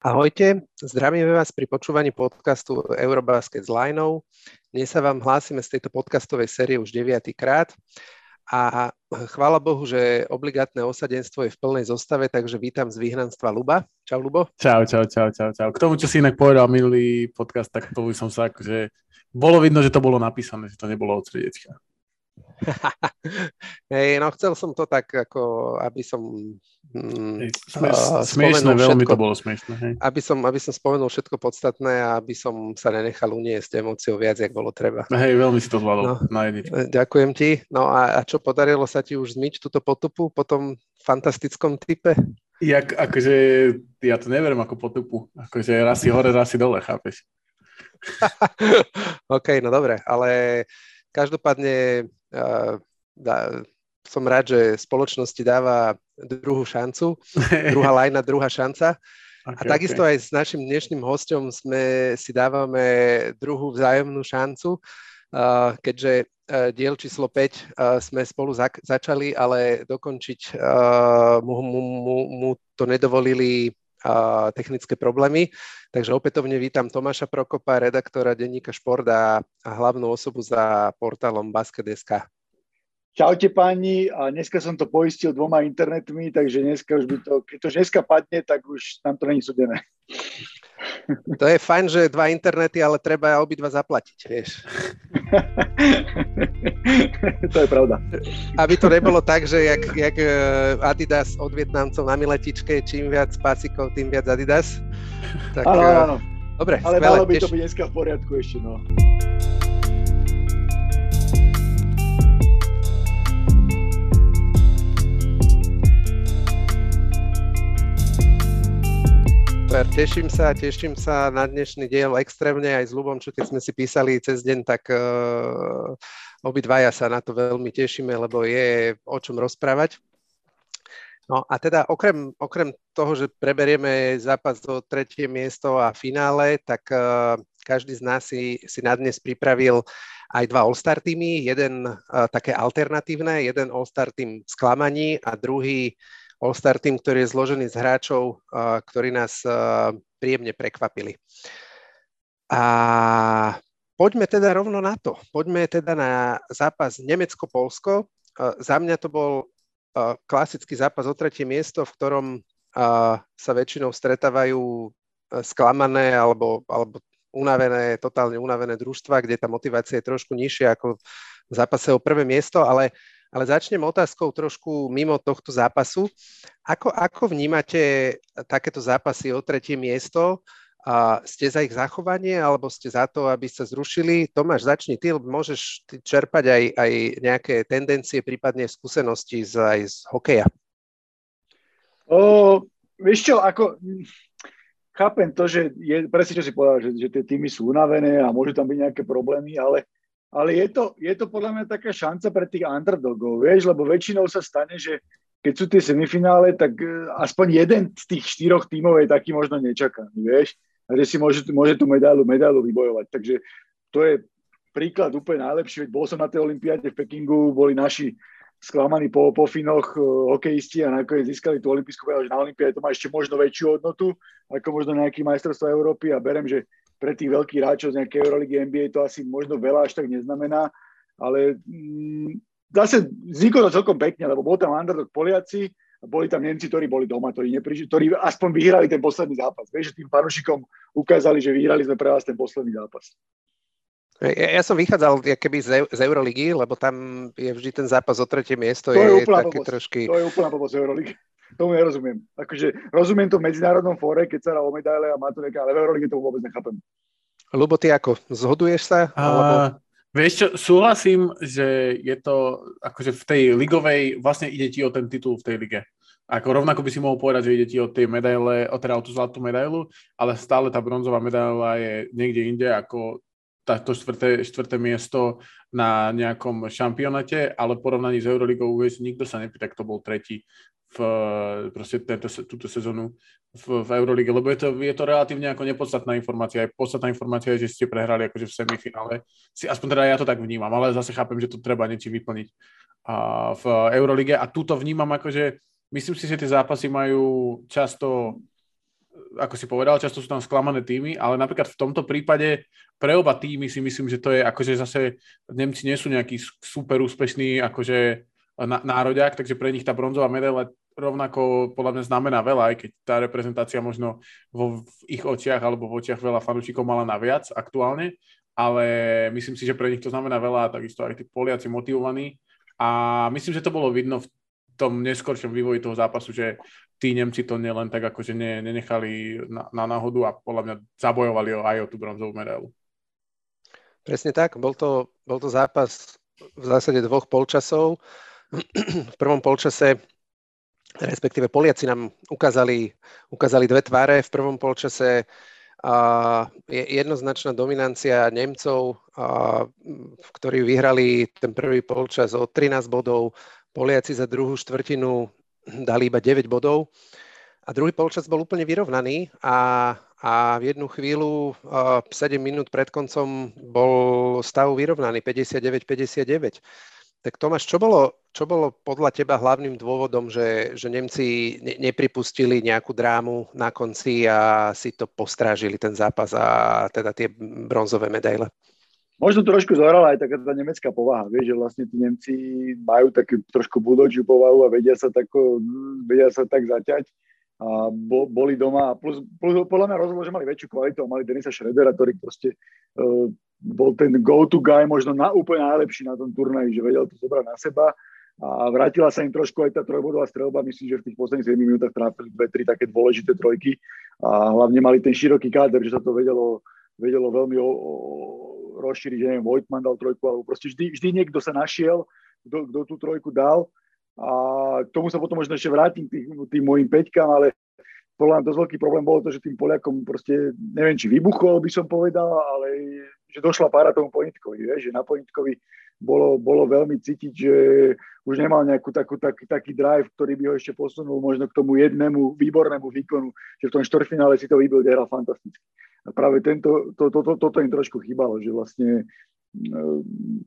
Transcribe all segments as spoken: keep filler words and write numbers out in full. Ahojte, zdravíme vás pri počúvaní podcastu Eurobasket s Lajnou. Dnes sa vám hlásime z tejto podcastovej série už deviatykrát a chvála Bohu, že obligátne osadenstvo je v plnej zostave, takže vítam z vyhnanstva Luba. Čau, Lubo. Čau, čau, čau, čau, čau. K tomu, čo si inak povedal minulý podcast, tak to už som sa akože... Bolo vidno, že to bolo napísané, že to nebolo od srdiečka. Hej, no chcel som to tak, ako aby som mm, Smiešne, smiešne veľmi všetko, to bolo smiešne. Hej. Aby, som, aby som spomenul všetko podstatné a aby som sa nenechal uniesť emóciou viac, jak bolo treba. Hej, veľmi si to zvládol, no, na jedničku. Ďakujem ti. No a, a čo, podarilo sa ti už zmyť túto potupu po tom fantastickom type? Jak, akože, ja to neverím ako potupu. Akože raz si hore, raz si dole, chápeš? OK, no dobre, ale... Každopádne uh, dá, som rád, že spoločnosti dáva druhú šancu, druhá lajna, druhá šanca. Okay, a takisto okay. Aj s našim dnešným hosťom sme si dávame druhú vzájomnú šancu, uh, keďže uh, diel číslo päť uh, sme spolu za- začali, ale dokončiť uh, mu, mu, mu, mu to nedovolili a technické problémy. Takže opätovne vítam Tomáša Prokopa, redaktora denníka Šport a hlavnú osobu za portálom Basket bodka es ká. Čaute páni, a dneska som to poistil dvoma internetmi, takže dneska už by to, keď to dneska padne, tak už tam to není súdené. To je fajn, že dva internety, ale treba obidva zaplatiť, vieš. To je pravda. Aby to nebolo tak, že jak, jak Adidas od Vietnamcov na miletičke, čím viac pásikov, tým viac Adidas. Tak, áno, áno. Dobre, ale skvelé, malo by to byť dneska v poriadku ešte, no. Teším sa, teším sa na dnešný diel extrémne aj s Ľubom, čo keď sme si písali cez deň, tak uh, obidvaja sa na to veľmi tešíme, lebo je o čom rozprávať. No a teda okrem, okrem toho, že preberieme zápas do tretie miesto a finále, tak uh, každý z nás si, si na dnes pripravil aj dva All-Star týmy, jeden uh, také alternatívne, jeden All-Star tým sklamaní a druhý All-Star tým, ktorý je zložený z hráčov, ktorí nás príjemne prekvapili. A poďme teda rovno na to. Poďme teda na zápas Nemecko-Poľsko. Za mňa to bol klasický zápas o tretie miesto, v ktorom sa väčšinou stretávajú sklamané alebo, alebo unavené, totálne unavené družstva, kde tá motivácia je trošku nižšia ako v zápase o prvé miesto, ale Ale začnem otázkou trošku mimo tohto zápasu. Ako, ako vnímate takéto zápasy o tretie miesto? A ste za ich zachovanie, alebo ste za to, aby sa zrušili? Tomáš, začni ty, môžeš ty čerpať aj, aj nejaké tendencie, prípadne skúsenosti z, aj z hokeja. O, vieš čo, ako... Chápem to, že je, presne čo si povedal, že, že tie týmy sú unavené a môžu tam byť nejaké problémy, ale... Ale je to, je to podľa mňa taká šanca pre tých underdogov, vieš, lebo väčšinou sa stane, že keď sú tie semifinále, tak aspoň jeden z tých štyroch tímov je taký možno nečakaný, vieš, a že si môže, môže tú medailu, medailu vybojovať. Takže to je príklad úplne najlepší, veď bol som na tej olympiáde v Pekingu, boli naši sklamaní po, po Finoch hokejisti a nakoniec získali tú olympijskú medailu, že na olympiáde to má ešte možno väčšiu hodnotu, ako možno nejaký majstrovstvá Európy, a beriem, že pre tých veľkých hráčov z nejakej Euroligy, en bí ej to asi možno veľa až tak neznamená, ale mm, zase vzniklo to celkom pekne, lebo bol tam underdog Poliaci a boli tam Nemci, ktorí boli doma, ktorí, neprišli, ktorí aspoň vyhrali ten posledný zápas. Vieš, že tým fanúšikom ukázali, že vyhrali sme pre vás ten posledný zápas. Ja, ja som vychádzal keby z, z Euroligy, lebo tam je vždy ten zápas o tretie miesto. To je, je úplná pomoc, trošky... to je úplná pomoc Euroligy. Tomu nerozumiem. Akože rozumiem to v medzinárodnom fóre, keď sa dá o medaile a má to nejaká, ale v Eurolíge to vôbec nechápem. Ľubo, ty ako? Zhoduješ sa? A, alebo... Vieš čo, súhlasím, že je to, akože v tej ligovej, vlastne ide ti o ten titul v tej lige. Ako rovnako by si mohol povedať, že ide ti o tie medaile, o teda o tú zlatú medailu, ale stále tá bronzová medaila je niekde inde, ako to štvrté, štvrté miesto na nejakom šampionáte, ale v porovnaní s Euroligou ú es nikto sa nepýta, kto bol tretí v proste tento, túto sezónu v, v Eurolíge, lebo je to, je to relatívne ako nepodstatná informácia. Aj podstatná informácia je, že ste prehrali akože v semifinále. Si, aspoň teda ja to tak vnímam, ale zase chápem, že to treba niečím vyplniť a v Eurolíge. A túto vnímam akože, myslím si, že tie zápasy majú často ako si povedal, často sú tam sklamané týmy, ale napríklad v tomto prípade pre oba týmy si myslím, že to je akože zase Nemci nie sú nejakí super úspešní akože na, nároďák, takže pre nich tá bronzová medaila rovnako podľa mňa znamená veľa, aj keď tá reprezentácia možno vo v ich očiach alebo v očiach veľa fanúšikov mala naviac aktuálne, ale myslím si, že pre nich to znamená veľa, takisto aj tí Poliaci motivovaní a myslím, že to bolo vidno v tom neskoršom vývoji toho zápasu, že tí Nemci to nielen tak akože ne, nenechali na, na náhodu a podľa mňa zabojovali aj o tú bronzovú medailu. Presne tak, bol to, bol to zápas v zásade dvoch polčasov. V prvom polčase, respektíve Poliaci nám ukázali, ukázali dve tváre. V prvom polčase a je jednoznačná dominancia Nemcov, a, ktorí vyhrali ten prvý polčas o trinásť bodov, Poliaci za druhú štvrtinu dali iba deväť bodov a druhý polčas bol úplne vyrovnaný a, a v jednu chvíľu a sedem minút pred koncom bol stav vyrovnaný päťdesiatdeväť päťdesiatdeväť. Tak Tomáš, čo bolo, čo bolo podľa teba hlavným dôvodom, že, že Nemci ne, nepripustili nejakú drámu na konci a si to postrážili ten zápas a teda tie bronzové medaile? Možno trošku zohrala aj taká tá nemecká povaha, vieš, že vlastne tí Nemci majú takú trošku budočiu povahu a vedia sa, tako, vedia sa tak zaťať a bo, boli doma. Plus, plus podľa mňa rozhodlo, že mali väčšiu kvalitu a mali Denisa Schrödera, ktorý proste uh, bol ten go-to guy možno na, úplne najlepší na tom turnaji, že vedel to zobrať na seba a vrátila sa im trošku aj tá trojbodová streľba. Myslím, že v tých posledných sedem minútach trápili dve, tri také dôležité trojky a hlavne mali ten široký káder, že sa to vedelo, vedelo veľmi o, o, rozšíriť, že neviem, Voigtmann dal trojku, alebo proste vždy, vždy niekto sa našiel, kto, kto tú trojku dal a k tomu sa potom možno ešte vrátim tým, tým mojim peťkám, ale podľa mňa dosť veľký problém bolo to, že tým Poliakom proste, neviem, či vybuchol, by som povedal, ale že došla pára tomu Ponitkovi, že na Ponitkovi bolo, bolo veľmi cítiť, že už nemal nejakú takú, taký, taký drive, ktorý by ho ešte posunul možno k tomu jednému výbornému výkonu, že v tom štvrťfinále si to vybil, hral fantasticky. A práve tento, to, to, to, toto im trošku chýbalo, že vlastne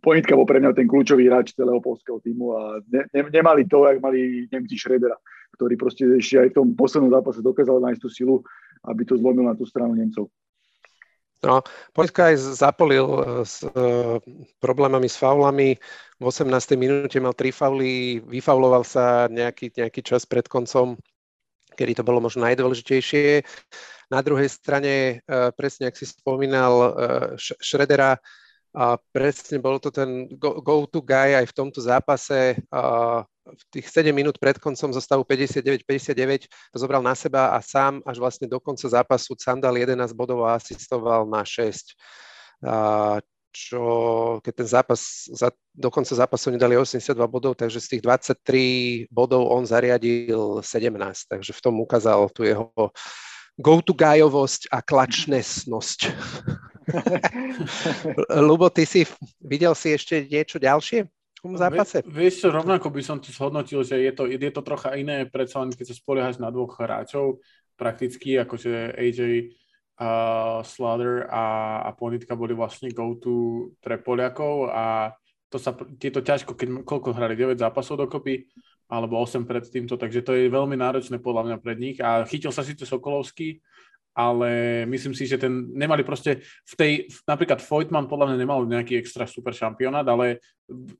Ponitka bol pre mňa ten kľúčový hráč celého poľského tímu a ne, ne, nemali to, jak mali Nemci Schrödera, ktorý proste ešte aj v tom poslednom zápase dokázal nájsť tú silu, aby to zlomil na tú stranu Nemcov. No, Poľska aj zapolil s uh, problémami s faulami. V osemnástej minúte mal tri fauly, vyfauloval sa nejaký, nejaký čas pred koncom, kedy to bolo možno najdôležitejšie. Na druhej strane, uh, presne ak si spomínal uh, Schrödera, a presne bol to ten go-to guy aj v tomto zápase. V tých sedem minút pred koncom zo stavu päťdesiatdeväť päťdesiatdeväť to zobral na seba a sám až vlastne do konca zápasu sám dal jedenásť bodov a asistoval na šesť. A čo, keď ten zápas, za, do konca zápasu nedali osemdesiatdva bodov, takže z tých dvadsaťtri bodov on zariadil sedemnásť. Takže v tom ukázal tu jeho go-to guyovosť a klačnesnosť. Lubo, ty si videl si ešte niečo ďalšie v tom zápase? Vieš čo, rovnako by som to zhodnotil, že je to, je to trocha iné, predsa len keď sa spoliehaš na dvoch hráčov, prakticky akože á jé uh, Slater a, a Ponitka boli vlastne go-to pre Poliakov a to sa, je to ťažko, keď koľko hrali, deväť zápasov dokopy, alebo osem pred týmto, takže to je veľmi náročné podľa mňa pred nich a chytil sa síce Sokolovský, ale myslím si, že ten nemali proste v tej, napríklad Fojtman podľa mňa nemal nejaký extra super šampionát, ale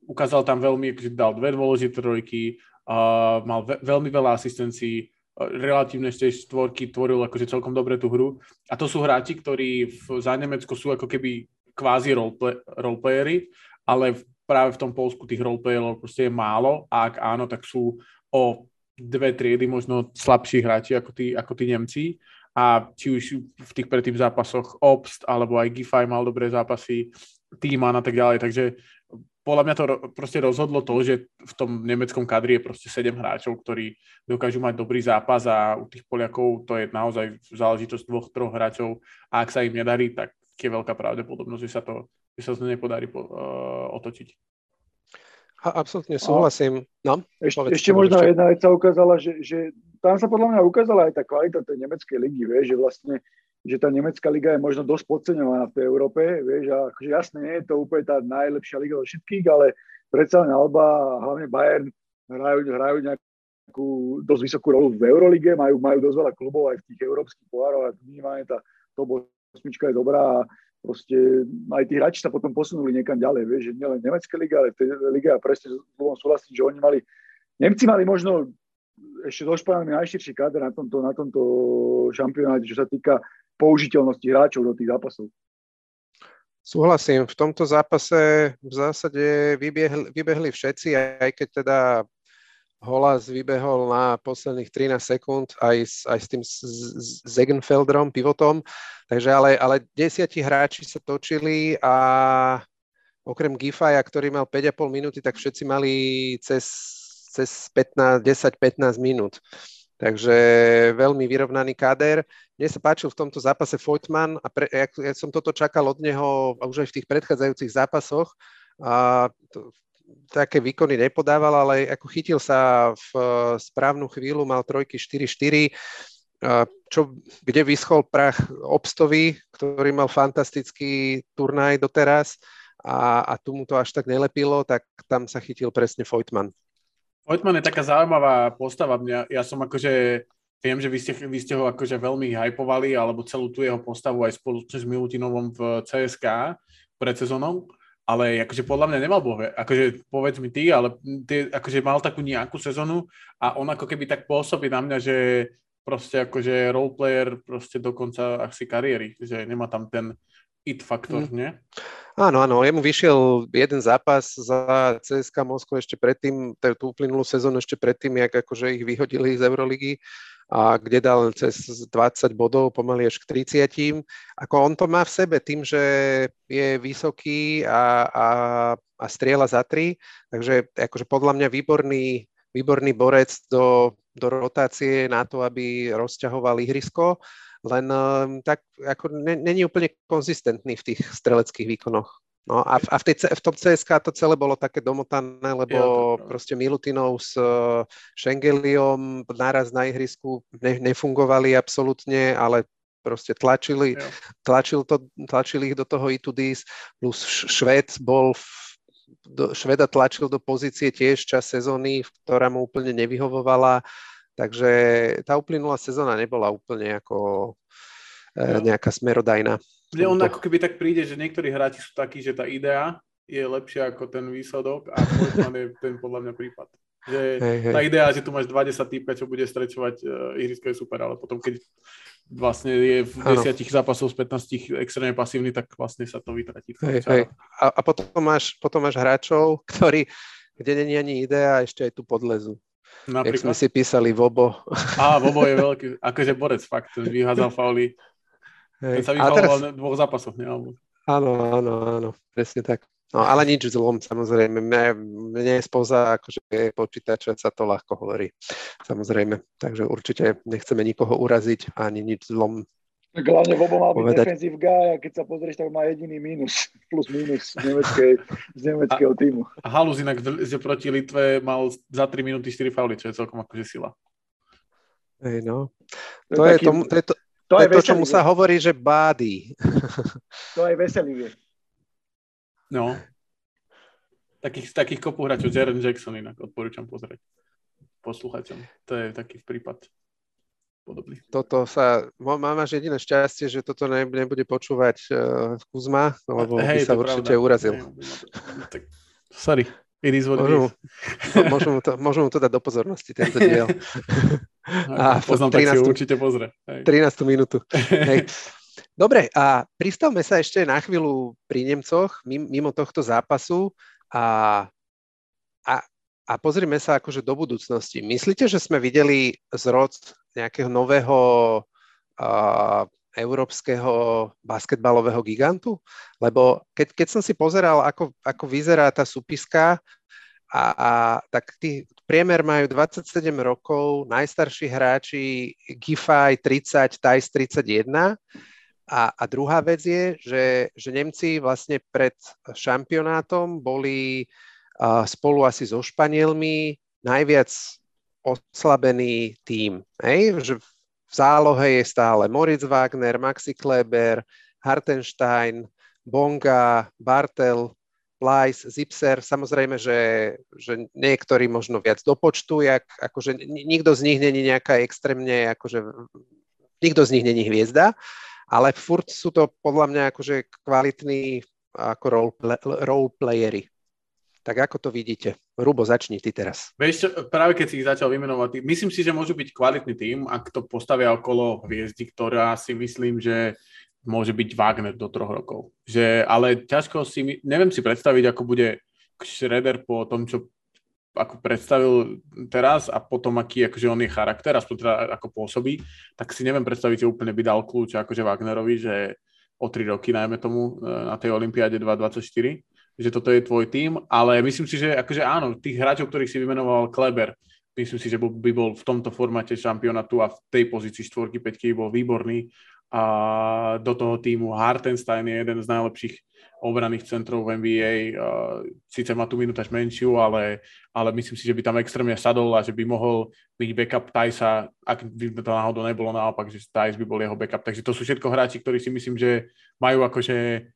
ukázal tam veľmi, že dal dve dôležité trojky, uh, mal ve- veľmi veľa asistencií, uh, relatívne z tej štvorky tvoril akože celkom dobre tú hru a to sú hráči, ktorí v, za Nemecko sú ako keby kvázi roleplay- roleplayery, ale v, práve v tom Poľsku tých roleplayerov proste je málo a ak áno, tak sú o dve triedy možno slabší hráči ako tí, ako tí Nemci. A či už v tých predtým zápasoch Obst, alebo aj Giffy mal dobré zápasy, Týman a tak ďalej. Takže podľa mňa to ro- proste rozhodlo to, že v tom nemeckom kadri je proste sedem hráčov, ktorí dokážu mať dobrý zápas a u tých Poliakov to je naozaj záležitosť dvoch, troch hráčov a ak sa im nedarí, tak je veľká pravdepodobnosť, že sa to, že sa to nepodarí po- uh, otočiť. A absolútne súhlasím. No, ešte, ešte možno jedna vec sa ukázala, že, že tam sa podľa mňa ukázala aj tá kvalita tej nemeckej ligy, vieš, že vlastne že tá nemecká liga je možno dosť podceňovaná v tej Európe, vieš, a akože jasne nie je to úplne tá najlepšia liga zo všetkých, ale predsa len Alba, hlavne Bayern hrajú, hrajú nejakú takú dosť vysokú rolu v Eurolige, majú, majú dosť veľa klubov aj v tých európskych pohároch, a minimálne tá top osmička je dobrá a proste aj tí hráči sa potom posunuli niekam ďalej, vieš, že nielen nemecké liga, ale v tej lige, a presne súhlasím, že oni mali, Nemci mali možno ešte so Španielmi najširší káder na tomto, na tomto šampionáte, čo sa týka použiteľnosti hráčov do tých zápasov. Súhlasím, v tomto zápase v zásade vybiehli, vybehli všetci, aj keď teda Holás vybehol na posledných trinásť sekúnd aj s, aj s tým Zegenfeldrom, pivotom. Takže ale, ale desiatí hráči sa točili a okrem Giffya, ktorý mal päť a pol minúty, tak všetci mali cez, cez pätnásť, desať až pätnásť minút. Takže veľmi vyrovnaný káder. Mne sa páčil v tomto zápase Fojtman a pre, ja, ja som toto čakal od neho už aj v tých predchádzajúcich zápasoch. A to, také výkony nepodával, ale ako chytil sa v správnu chvíľu, mal trojky štyri štyri, čo, kde vyschol prach Obstovi, ktorý mal fantastický turnaj doteraz a, a tu mu to až tak nelepilo, tak tam sa chytil presne Voigtmann. Voigtmann je taká zaujímavá postava. Mňa, ja som akože, viem, že vy ste, vy ste ho akože veľmi hypovali, alebo celú tú jeho postavu aj spolu s Milutinovom v cé es ká á pred sezónou. Ale akože podľa mňa nemal bohe, akože povedz mi ty, ale ty akože mal takú nejakú sezonu a on ako keby tak pôsobí na mňa, že proste akože roleplayer proste do konca asi kariéry, že nemá tam ten it faktor, mm. nie? Áno, áno, jemu vyšiel jeden zápas za cé es ká á Moskva ešte predtým, tú uplynulú sezónu ešte predtým, jak akože ich vyhodili z Euroligy, a kde dal cez dvadsať bodov, pomaly až k tridsiatim. Ako on to má v sebe tým, že je vysoký a, a, a strieľa za tri, takže akože podľa mňa výborný, výborný borec do, do rotácie na to, aby rozťahoval ihrisko, len tak ako není úplne konzistentný v tých streleckých výkonoch. No a v, a v, tej, v tom cé es ká to celé bolo také domotané, lebo jo, proste Milutinov s Šengeliom naraz na ihrisku ne, nefungovali absolútne, ale proste tlačili, tlačil to, tlačili ich do toho Itudis, plus Švéd bol v, do, Švéda tlačil do pozície tiež čas sezóny, ktorá mu úplne nevyhovovala, takže tá uplynulá sezóna nebola úplne ako e, nejaká smerodajná. Mne on ako keby tak príde, že niektorí hráči sú takí, že tá idea je lepšia ako ten výsledok a Voigtmann je ten podľa mňa prípad. Že hej, hej. Tá idea, že tu máš dvadsať týpka, čo bude strečovať uh, ihrisko, je super, ale potom keď vlastne je v desiatich zápasov z pätnástich extrémne pasívny, tak vlastne sa to vytratí. Hej, hej. A, a potom, máš, potom máš hráčov, ktorí, kde není ani idea, a ešte aj tu podlezu. Napríklad? Jak sme si písali Vobo. Á, Vobo je veľký, akože borec fakt, vyházal fauly. Ten sa vyfaloval teraz dvoch zápasoch, ne? Áno, áno, áno, presne tak. No, ale nič zlom, samozrejme. Mne, mne spoza akože počítača sa to ľahko hovorí, samozrejme. Takže určite nechceme nikoho uraziť, ani nič zlom. Hlavne Vobo mal byť defensive guy, a keď sa pozrieš, tak má jediný mínus, plus mínus z, nemeckej, z nemeckého týmu. A Halus inak že proti Litve mal za tri minúty štyri fauly, čo je celkom akože sila. Hej, no. To, to je taký... tomu... To je to... To, to je to, čo mu sa hovorí, že body. To je veselý. No. Takých, takých kopu hráčov, Jaren Jackson inak odporúčam pozrieť posluchačom. To je taký prípad podobný. Toto sa, máš jediné šťastie, že toto ne, nebude počúvať uh, Kuzma, lebo hej, by sa určite pravda. Urazil. Hej, tak, sorry, it is what it is. Môžu mu to, môžu mu to dať do pozornosti, tento diel. A poznám, tak si určite pozrie. Hej. trinástu minútu. Hej. Dobre, a pristavme sa ešte na chvíľu pri Nemcoch, mimo tohto zápasu a, a, a pozrime sa akože do budúcnosti. Myslíte, že sme videli zrod nejakého nového uh, európskeho basketbalového gigantu? Lebo keď, keď som si pozeral, ako, ako vyzerá tá súpiska, A, a tak tí priemer majú dvadsaťsedem rokov, najstarší hráči Giffy tridsať, Thais tridsaťjeden. A, a druhá vec je, že, že Nemci vlastne pred šampionátom boli uh, spolu asi so Španielmi najviac oslabený tím. Hej? Že v zálohe je stále Moritz Wagner, Maxi Kleber, Hartenstein, Bonga, Bartel, Lies, Zipser, samozrejme, že, že niektorí možno viac do počtu, jak, akože nikto z nich není nejaká extrémne, akože nikto z nich není hviezda, ale furt sú to podľa mňa akože kvalitní ako roleplay, roleplayery. Tak ako to vidíte? Rubo, začni ty teraz. Vieš, práve keď si ich začal vymenovať, myslím si, že môžu byť kvalitný tým, ak to postavia okolo hviezdy, ktorá si myslím, že môže byť Wagner do troch rokov. Že, ale ťažko si, neviem si predstaviť, ako bude Schröder po tom, čo ako predstavil teraz a potom, aký akože on je charakter, aspoň teda ako pôsobí, tak si neviem predstaviť, že úplne by dal kľúč akože Wagnerovi, že o tri roky najmä tomu na tej olympiáde dvadsaťštyri, že toto je tvoj tím, ale myslím si, že akože áno, tých hráčov, ktorých si vymenoval Kleber, myslím si, že by bol v tomto formáte šampionátu a v tej pozícii štvorky, päťky bol výborný a do toho týmu Hartenstein je jeden z najlepších obranných centrov v en bí ej, síce má tú minútu až menšiu, ale, ale myslím si, že by tam extrémne sadol a že by mohol byť backup Tysa, ak by to náhodou nebolo naopak, že Tyce by bol jeho backup, takže to sú všetko hráči, ktorí si myslím, že majú akože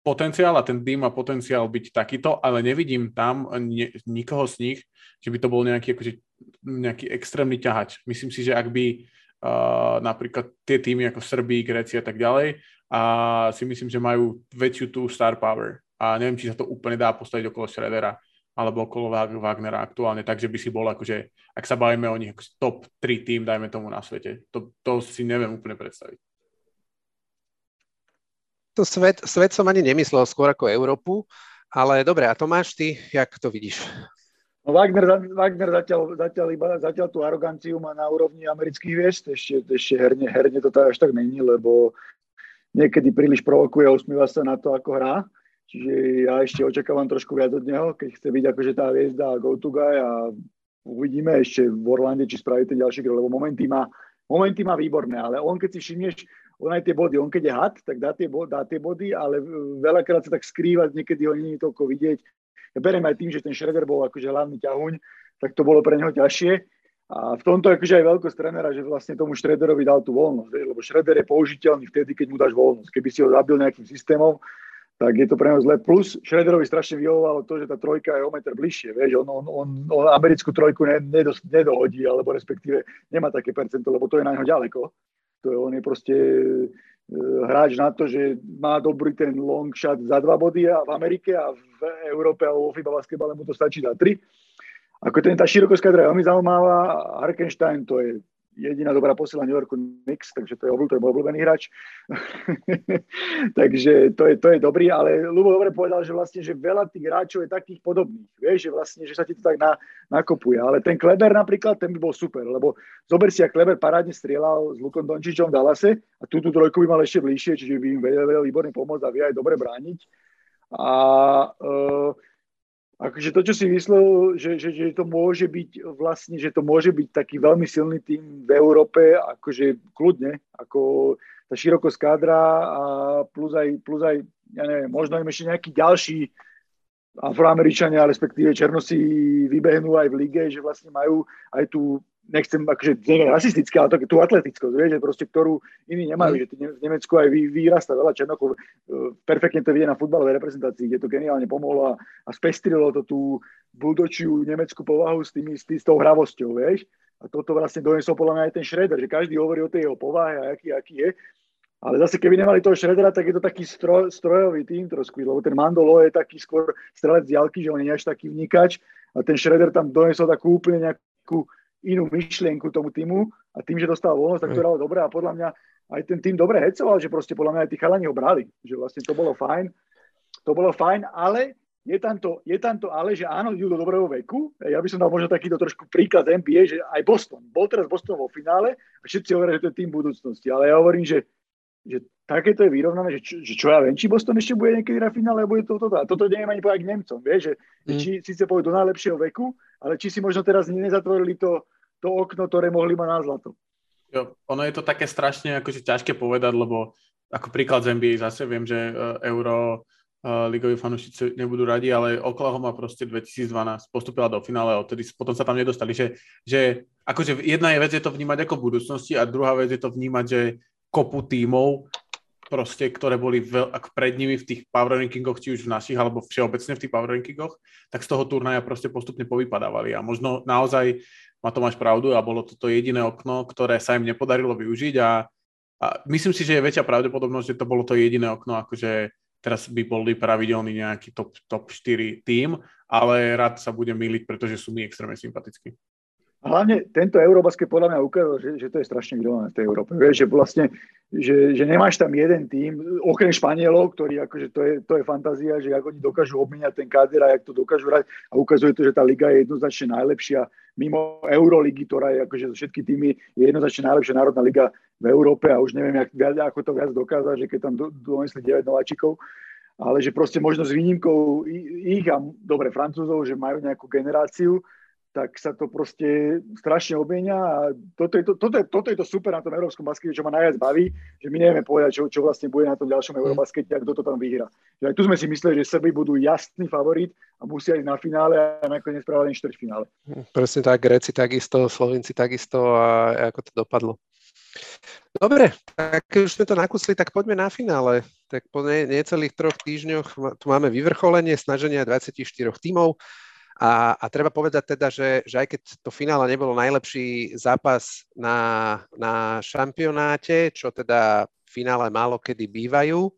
potenciál a ten tým má potenciál byť takýto, ale nevidím tam ne, nikoho z nich, že by to bol nejaký, akože, nejaký extrémny ťahač. Myslím si, že ak by uh, napríklad tie týmy ako Srbí, Grécia a tak ďalej, a si myslím, že majú väčšiu tú star power. A neviem, či sa to úplne dá postaviť okolo Schrödera alebo okolo Wagnera aktuálne, takže by si bol akože, ak sa bavíme o nich, akože top tri tým, dajme tomu na svete. To, to si neviem úplne predstaviť. To svet, svet som ani nemyslel skôr ako Európu, ale dobre, a Tomáš, ty, jak to vidíš? No, Wagner, Wagner zatiaľ, zatiaľ, iba, zatiaľ tú aroganciu má na úrovni amerických hviezd, ešte, ešte herne, herne to tá až tak není, lebo niekedy príliš provokuje a usmíva sa na to, ako hrá, čiže ja ešte očakávam trošku viac od neho, keď chce byť akože tá hviezda go-to guy a uvidíme ešte v Orlande, či spraví ten ďalší krok, lebo momenty má, momenty má výborné, ale on, keď si všimneš, on aj tie body, on keď je had, tak dá tie, bo- dá tie body, ale veľakrát sa tak skrýva, niekedy ho nie je toľko vidieť. Ja beriem aj tým, že ten Schröder bol akože hlavný ťahuň, tak to bolo pre neho ťažšie. A v tomto akože aj veľkosť trénera, že vlastne tomu Schröderovi dal tú voľnosť, lebo Schröder je použiteľný vtedy, keď mu dáš voľnosť. Keby si ho zabil nejakým systémom, tak je to pre neho zle. Plus Schröderovi strašne vyhovovalo to, že tá trojka je o meter bližšie, vieš, on, on, on, on americkú trojku nedos- nedohodí, alebo respektíve nemá také percento, lebo to je na neho ďaleko. To je, on je proste hráč na to, že má dobrý ten long shot za dva body a v Amerike a v Európe a vo FIBA basketbale mu to stačí za tri. Ako ten, tá širokosť kadra je veľmi zaujímavá. Hartenstein, to je jediná dobrá posiela New Yorku Knicks, takže to je obľúbený hráč. Takže to je, to je dobrý, ale Lubo dobre povedal, že vlastne že veľa tých hráčov je takých podobných. Vieš, že vlastne že sa ti to tak na, nakopuje. Ale ten Kleber napríklad, ten by bol super, lebo zober si, a Kleber parádne strieľal s Lukom Dončičom v Dallase a túto trojku by mal ešte bližšie, čiže by im vedel, vedel výborný pomôcť a vie aj dobre brániť. A uh, akože to, čo si myslel, že, že, že to môže byť vlastne, že to môže byť taký veľmi silný tým v Európe, akože kľudne, ako tá širokosť kádra a plus aj, plus aj, ja neviem, možno im ešte nejakí ďalší Afroameričania, respektíve Černosí vybehnú aj v lige, že vlastne majú aj tú, nechcem akože nie rasistické, ale tú atletickosť, vieš, že proste, ktorú iní nemajú, že v Nemecku aj vyrastá veľa Černokov, perfektne to vidie na futbalovej reprezentácii, kde to geniálne pomohlo a, a spestrilo to tú budočiu nemeckú povahu s, tými, s, tý, s tou hravosťou, vieš, a toto vlastne donesol podľa mňa aj ten Schröder, že každý hovorí o tej jeho povahe a aký, aký je, ale zase keby nemali toho Schrödera, tak je to taký stroj, strojový tým trošku, lebo ten Maodo Lô je taký skôr strelec z diaľky, že on je až taký vnikač a ten Schröder tam donesol takú úplne nejakú inú myšlienku tomu týmu a tým, že dostal voľnosť, tak to dalo dobre a podľa mňa aj ten tým dobre hecoval, že proste podľa mňa aj tí chalani ho brali, že vlastne to bolo fajn, to bolo fajn, ale je tam to, je tam to ale, že áno, idú do dobrého veku, ja by som dal možno takýto trošku príklad z en bí ej, že aj Boston, bol teraz Boston vo finále a všetci hovoria, že to je tým budúcnosti, ale ja hovorím, že, že takéto je vyrovnané, že čo, že čo ja viem, či Boston ešte bude niekedy na finále, bude toto, toto, toto neviem ani povedať k Nemcom, vieš, že mm. či síce pôjdu do najlepšieho veku, ale či si možno teraz nezatvorili to to okno, ktoré mohli mať na zlato. Jo, ono je to také strašne akože ťažké povedať, lebo ako príklad z en bí ej zase viem, že Euro uh, ligoví fanúšici nebudú radi, ale Oklahoma proste dvetisícdvanásť postúpila do finále a odtedy potom sa tam nedostali. Že, že akože jedna je vec je to vnímať ako v budúcnosti a druhá vec je to vnímať, že kopu tímov proste, ktoré boli veľ, ak pred nimi v tých power rankingoch, či už v našich, alebo všeobecne v tých power rankingoch, tak z toho turnaja proste postupne povypadávali. A možno naozaj, ma to máš pravdu, a bolo toto jediné okno, ktoré sa im nepodarilo využiť. A, a myslím si, že je väčšia pravdepodobnosť, že to bolo to jediné okno, akože teraz by boli pravidelný nejaký top, top štyri tím, ale rád sa budem myliť, pretože sú mi extrémne sympatickí. Hlavne tento Eurobasket podľa mňa ukázal, že, že to je strašne vyrovnané v tej Európe. Vieš, že vlastne, že, že nemáš tam jeden tím, okrem Španielov, ktorí akože to je, to je fantázia, že ako oni dokážu obmeniať ten káder a jak to dokážu hrať, a ukazuje to, že tá liga je jednoznačne najlepšia mimo Euroligy, ktorá je akože so všetky týmy je jednoznačne najlepšia národná liga v Európe a už neviem, jak, ako to viac dokázať, že keď tam donesli deväť nováčikov, ale že proste možno s výnimkou ich a dobre Francúzov, že majú nejakú generáciu, tak sa to proste strašne obmienia a toto je to, toto je, toto je to super na tom európskom baskete, čo ma najviac baví, že my nevieme povedať, čo, čo vlastne bude na tom ďalšom eurobaskete a kto to tam vyhrá. Že aj tu sme si mysleli, že Srby budú jasný favorit a musia ísť na finále a nakoniec spravili len štvrťfinále. Presne tak, Gréci takisto, Slovinci takisto a ako to dopadlo. Dobre, tak keď už sme to nakúsli, tak poďme na finále. Tak po ne, necelých troch týždňoch tu máme vyvrcholenie snaženia dvadsaťštyri tímov. A, a treba povedať teda, že, že aj keď to finále nebolo najlepší zápas na, na šampionáte, čo teda v finále málo kedy bývajú,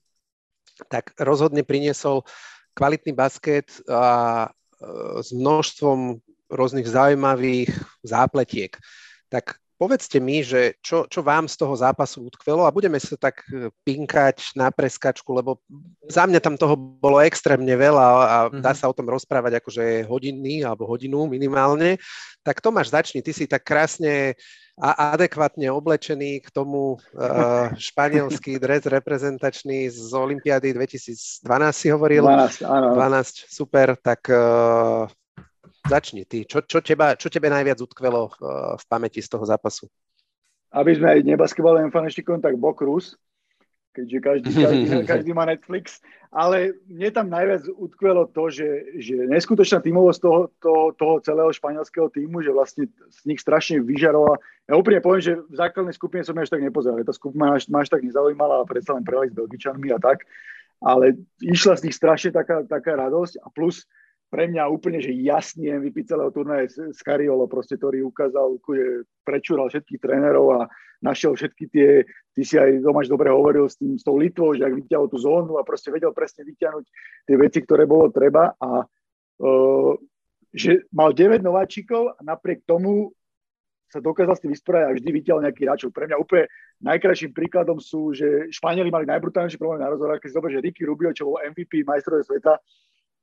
tak rozhodne priniesol kvalitný basket a, e, s množstvom rôznych zaujímavých zápletiek. Tak povedzte mi, že čo, čo vám z toho zápasu utkvelo a budeme sa tak pinkať na preskačku, lebo za mňa tam toho bolo extrémne veľa a dá sa o tom rozprávať akože hodiny alebo hodinu minimálne. Tak Tomáš, začni, ty si tak krásne a adekvátne oblečený k tomu uh, španielský dres reprezentačný z Olympiády dvetisícdvanásť si hovoril. dvanásť, áno. dvanásť, super, tak uh, začni ty. Čo, čo, teba, čo tebe najviac utkvelo uh, v pamäti z toho zápasu? Aby sme aj nebasketbalovým fanúšikom, tak Bok Rus, keďže každý, každý, každý má Netflix, ale mne tam najviac utkvelo to, že, že neskutočná tímovosť toho, toho, toho celého španielského tímu, že vlastne z nich strašne vyžarovala. Ja úprimne poviem, že v základnej skupine som až tak nepozeral, tá skupina máš tak nezaujímala a predsa len prehľad s Belgičanmi a tak, ale išla z nich strašne taká, taká radosť a plus pre mňa úplne, že jasný em ví pí celého turnaja z Cariolo, proste, ktorý ukázal, prečúral všetkých trénerov a našiel všetky tie, ty si aj Tomáš dobre hovoril s tým, s tou Litvou, že ak vyťahol tú zónu a proste vedel presne vyťahnuť tie veci, ktoré bolo treba a uh, že mal deväť nováčikov a napriek tomu sa dokázal s tým vysporiadať a vždy vyťahol nejaký hráčov. Pre mňa úplne najkrajším príkladom sú, že Španieli mali najbrutálnejší problém na rozhodovke, keď si dobre, že Ricky Rubio, čo bol em ví pí majstrov sveta,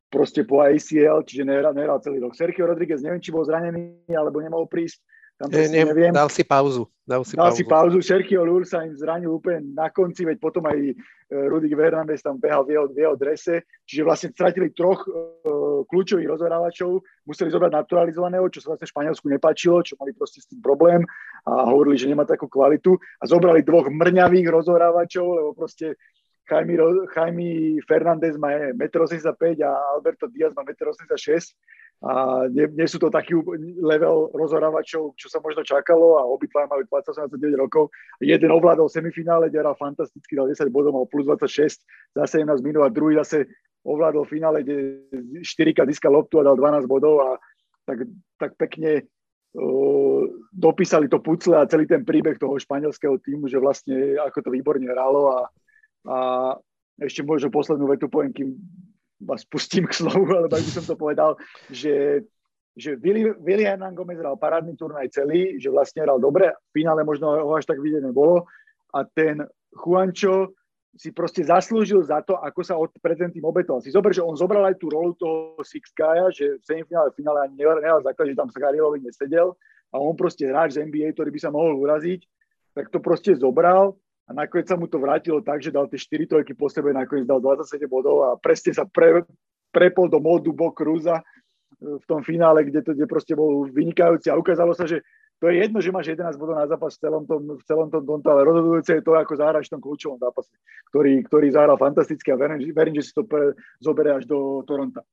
proste po á cé el, čiže nehral, nehral celý rok. Sergio Rodríguez, neviem, či bol zranený, alebo nemal prísť. Tam ne, ne, neviem. Dal si pauzu. Dal si dal pauzu. Si pauzu. Sergio Llull sa im zranil úplne na konci, veď potom aj Rudy Hernandez tam behal v jeho, v jeho drese. Čiže vlastne stratili troch uh, kľúčových rozhrávačov, museli zobrať naturalizovaného, čo sa vlastne Španielsku nepáčilo, čo mali proste s tým problém a hovorili, že nemá takú kvalitu. A zobrali dvoch mrňavých rozhrávačov, lebo proste Jaime, Jaime Fernandez má jeden osemdesiatpäť a Alberto Díaz má jeden osemdesiatšesť a nie, nie sú to taký level rozhorávačov, čo sa možno čakalo a obidva majú dvadsaťosem dvadsaťdeväť rokov. Jeden ovládol semifinále, kde hral fantasticky, dal desať bodov, mal plus dvadsaťšesť za sedemnásť minút a druhý zase ovládol finále, kde štyrikrát získal loptu a dal dvanásť bodov a tak, tak pekne uh, dopísali to pucle a celý ten príbeh toho španielského týmu, že vlastne ako to výborne hralo a a ešte možno poslednú vetu poviem, kým vás pustím k slovu, alebo ak by som to povedal, že, že Willy, Willy Hernangómez hral parádny turnaj celý, že vlastne hral dobre, v finále možno ho až tak vidieť nebolo a ten Juancho si proste zaslúžil za to, ako sa od predtým obetoval. Si zober, že on zobral aj tú rolu toho Sixkaja, že v semifinále, v finále ani nehral základ, že tam sa Karielovi nesedel a on proste hráč z en bí ej, ktorý by sa mohol uraziť, tak to proste zobral. A nakoniec sa mu to vrátilo tak, že dal tie štyri trojky po sebe, nakoniec dal dvadsaťsedem bodov a presne sa pre, prepol do módu Bok Rusa v tom finále, kde, to, kde proste bol vynikajúci a ukázalo sa, že to je jedno, že máš jedenásť bodov na zápas v celom tom, v celom tom dontu, ale rozhodujúce je to, ako zahráš v tom kľúčovom zápase, ktorý, ktorý zahral fantasticky a verím, verím že si to pre, zoberie až do Toronta.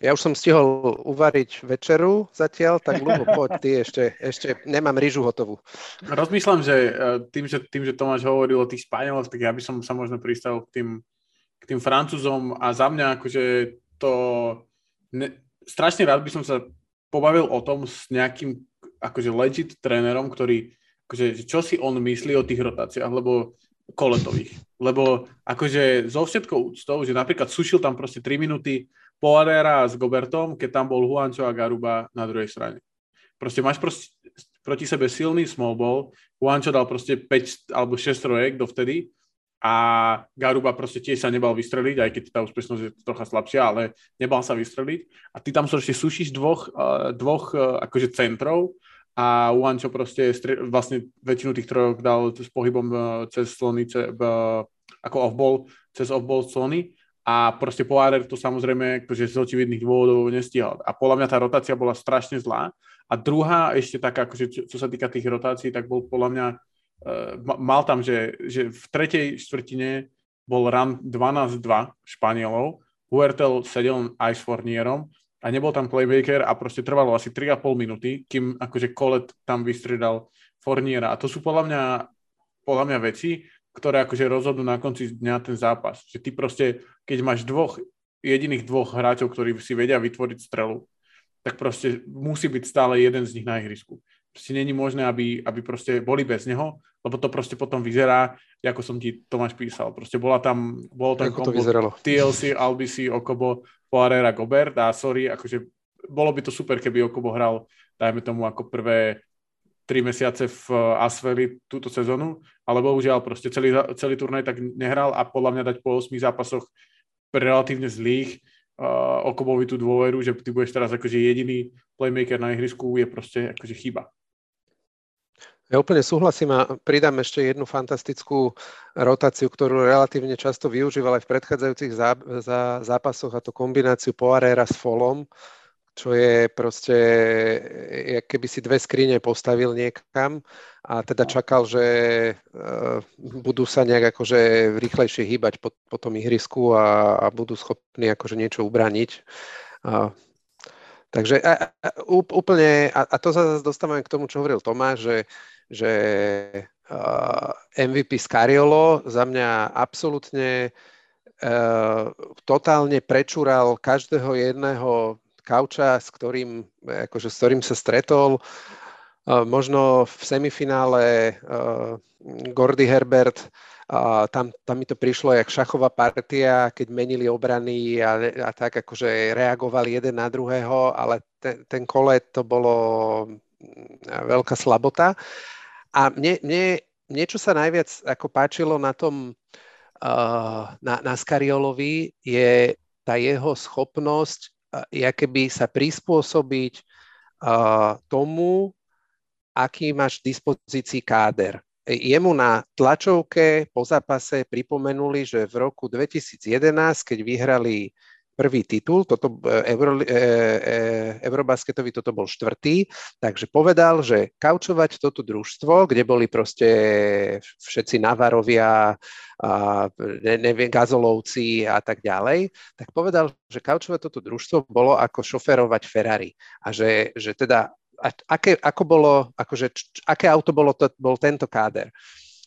Ja už som stihol uvariť večeru zatiaľ, tak Lubo, poď, ty ešte, ešte nemám ryžu hotovú. Rozmýšľam, že tým, že tým, že Tomáš hovoril o tých Španieloch, tak ja by som sa možno pristavil k tým, k tým Francúzom a za mňa akože to... Ne, strašne rád by som sa pobavil o tom s nejakým akože legit trénerom, ktorý, akože, čo si on myslí o tých rotáciách, lebo Colletových. Lebo akože zo všetkou úctou, že napríklad sušil tam proste tri minúty Poiriera s Gobertom, keď tam bol Juancho a Garuba na druhej strane. Proste máš proste proti sebe silný small ball, Juancho dal proste päť alebo šesť trojek dovtedy a Garuba proste tiež sa nebal vystreliť, aj keď tá úspešnosť je trocha slabšia, ale nebal sa vystreliť. A ty tam proste sušíš dvoch, dvoch akože centrov a Juancho proste vlastne väčšinu tých trojok dal s pohybom cez slony, ce, ako off-ball, cez off-ball slony. A proste Poirier to samozrejme akože z očividných dôvodov nestihal. A podľa mňa tá rotácia bola strašne zlá. A druhá ešte taká, akože, čo, čo sa týka tých rotácií, tak bol podľa mňa, uh, mal tam, že, že v tretej štvrtine bol run dvanásť dva Španielov, Heurtel sedel aj s Fournierom a nebol tam playmaker a proste trvalo asi tri a pol minúty, kým akože Collet tam vystriedal Fourniera. A to sú podľa mňa, podľa mňa veci, ktoré akože rozhodnú na konci dňa ten zápas. Že ty proste, keď máš dvoch, jediných dvoch hráčov, ktorí si vedia vytvoriť strelu, tak proste musí byť stále jeden z nich na ihrisku. Proste není možné, aby, aby proste boli bez neho, lebo to proste potom vyzerá, ako som ti Tomáš písal. Proste bola tam, bolo tam kombo té el cé, Albisi, Okobo, Poirier a Gobert a sorry, akože bolo by to super, keby Okobo hral, dajme tomu, ako prvé tri mesiace v Asferi túto sezónu, ale bohužiaľ proste celý, celý turnaj tak nehral a podľa mňa dať po osmých zápasoch relatívne zlých uh, Okobovi tú dôveru, že ty budeš teraz akože jediný playmaker na ihrisku, je proste akože chyba. Ja úplne súhlasím a pridám ešte jednu fantastickú rotáciu, ktorú relatívne často využíval aj v predchádzajúcich zá, zá, zápasoch, a to kombináciu Poiriera s Folom, čo je proste, jak keby si dve skrine postavil niekam a teda čakal, že uh, budú sa nejak akože rýchlejšie hýbať po, po tom ihrisku a, a budú schopní akože niečo ubraniť. Uh, takže a, a, úplne, a, a to sa dostávame k tomu, čo hovoril Tomáš, že, že uh, em ví pí Scariolo za mňa absolútne uh, totálne prečúral každého jedného kauča, s ktorým, akože, s ktorým sa stretol. Uh, možno v semifinále uh, Gordy Herbert, uh, tam, tam mi to prišlo jak šachová partia, keď menili obrany a, a tak akože reagovali jeden na druhého, ale ten, ten Collet, to bolo veľká slabota. A mne, mne niečo sa najviac ako páčilo na tom uh, na, na Scariolovi je tá jeho schopnosť jakoby sa prispôsobiť uh, tomu, aký máš v dispozícii káder. Jemu na tlačovke po zápase pripomenuli, že v roku dvetisíc jedenásť, keď vyhrali prvý titul, toto Euro, e, e, Eurobasketový, toto bol štvrtý, takže povedal, že kaučovať toto družstvo, kde boli proste všetci Navarovia, a, neviem, Gazolovci a tak ďalej, tak povedal, že kaučovať toto družstvo bolo ako šoferovať Ferrari. A že, že teda, a, aké, ako bolo, akože, č, aké auto bolo to, bol tento káder.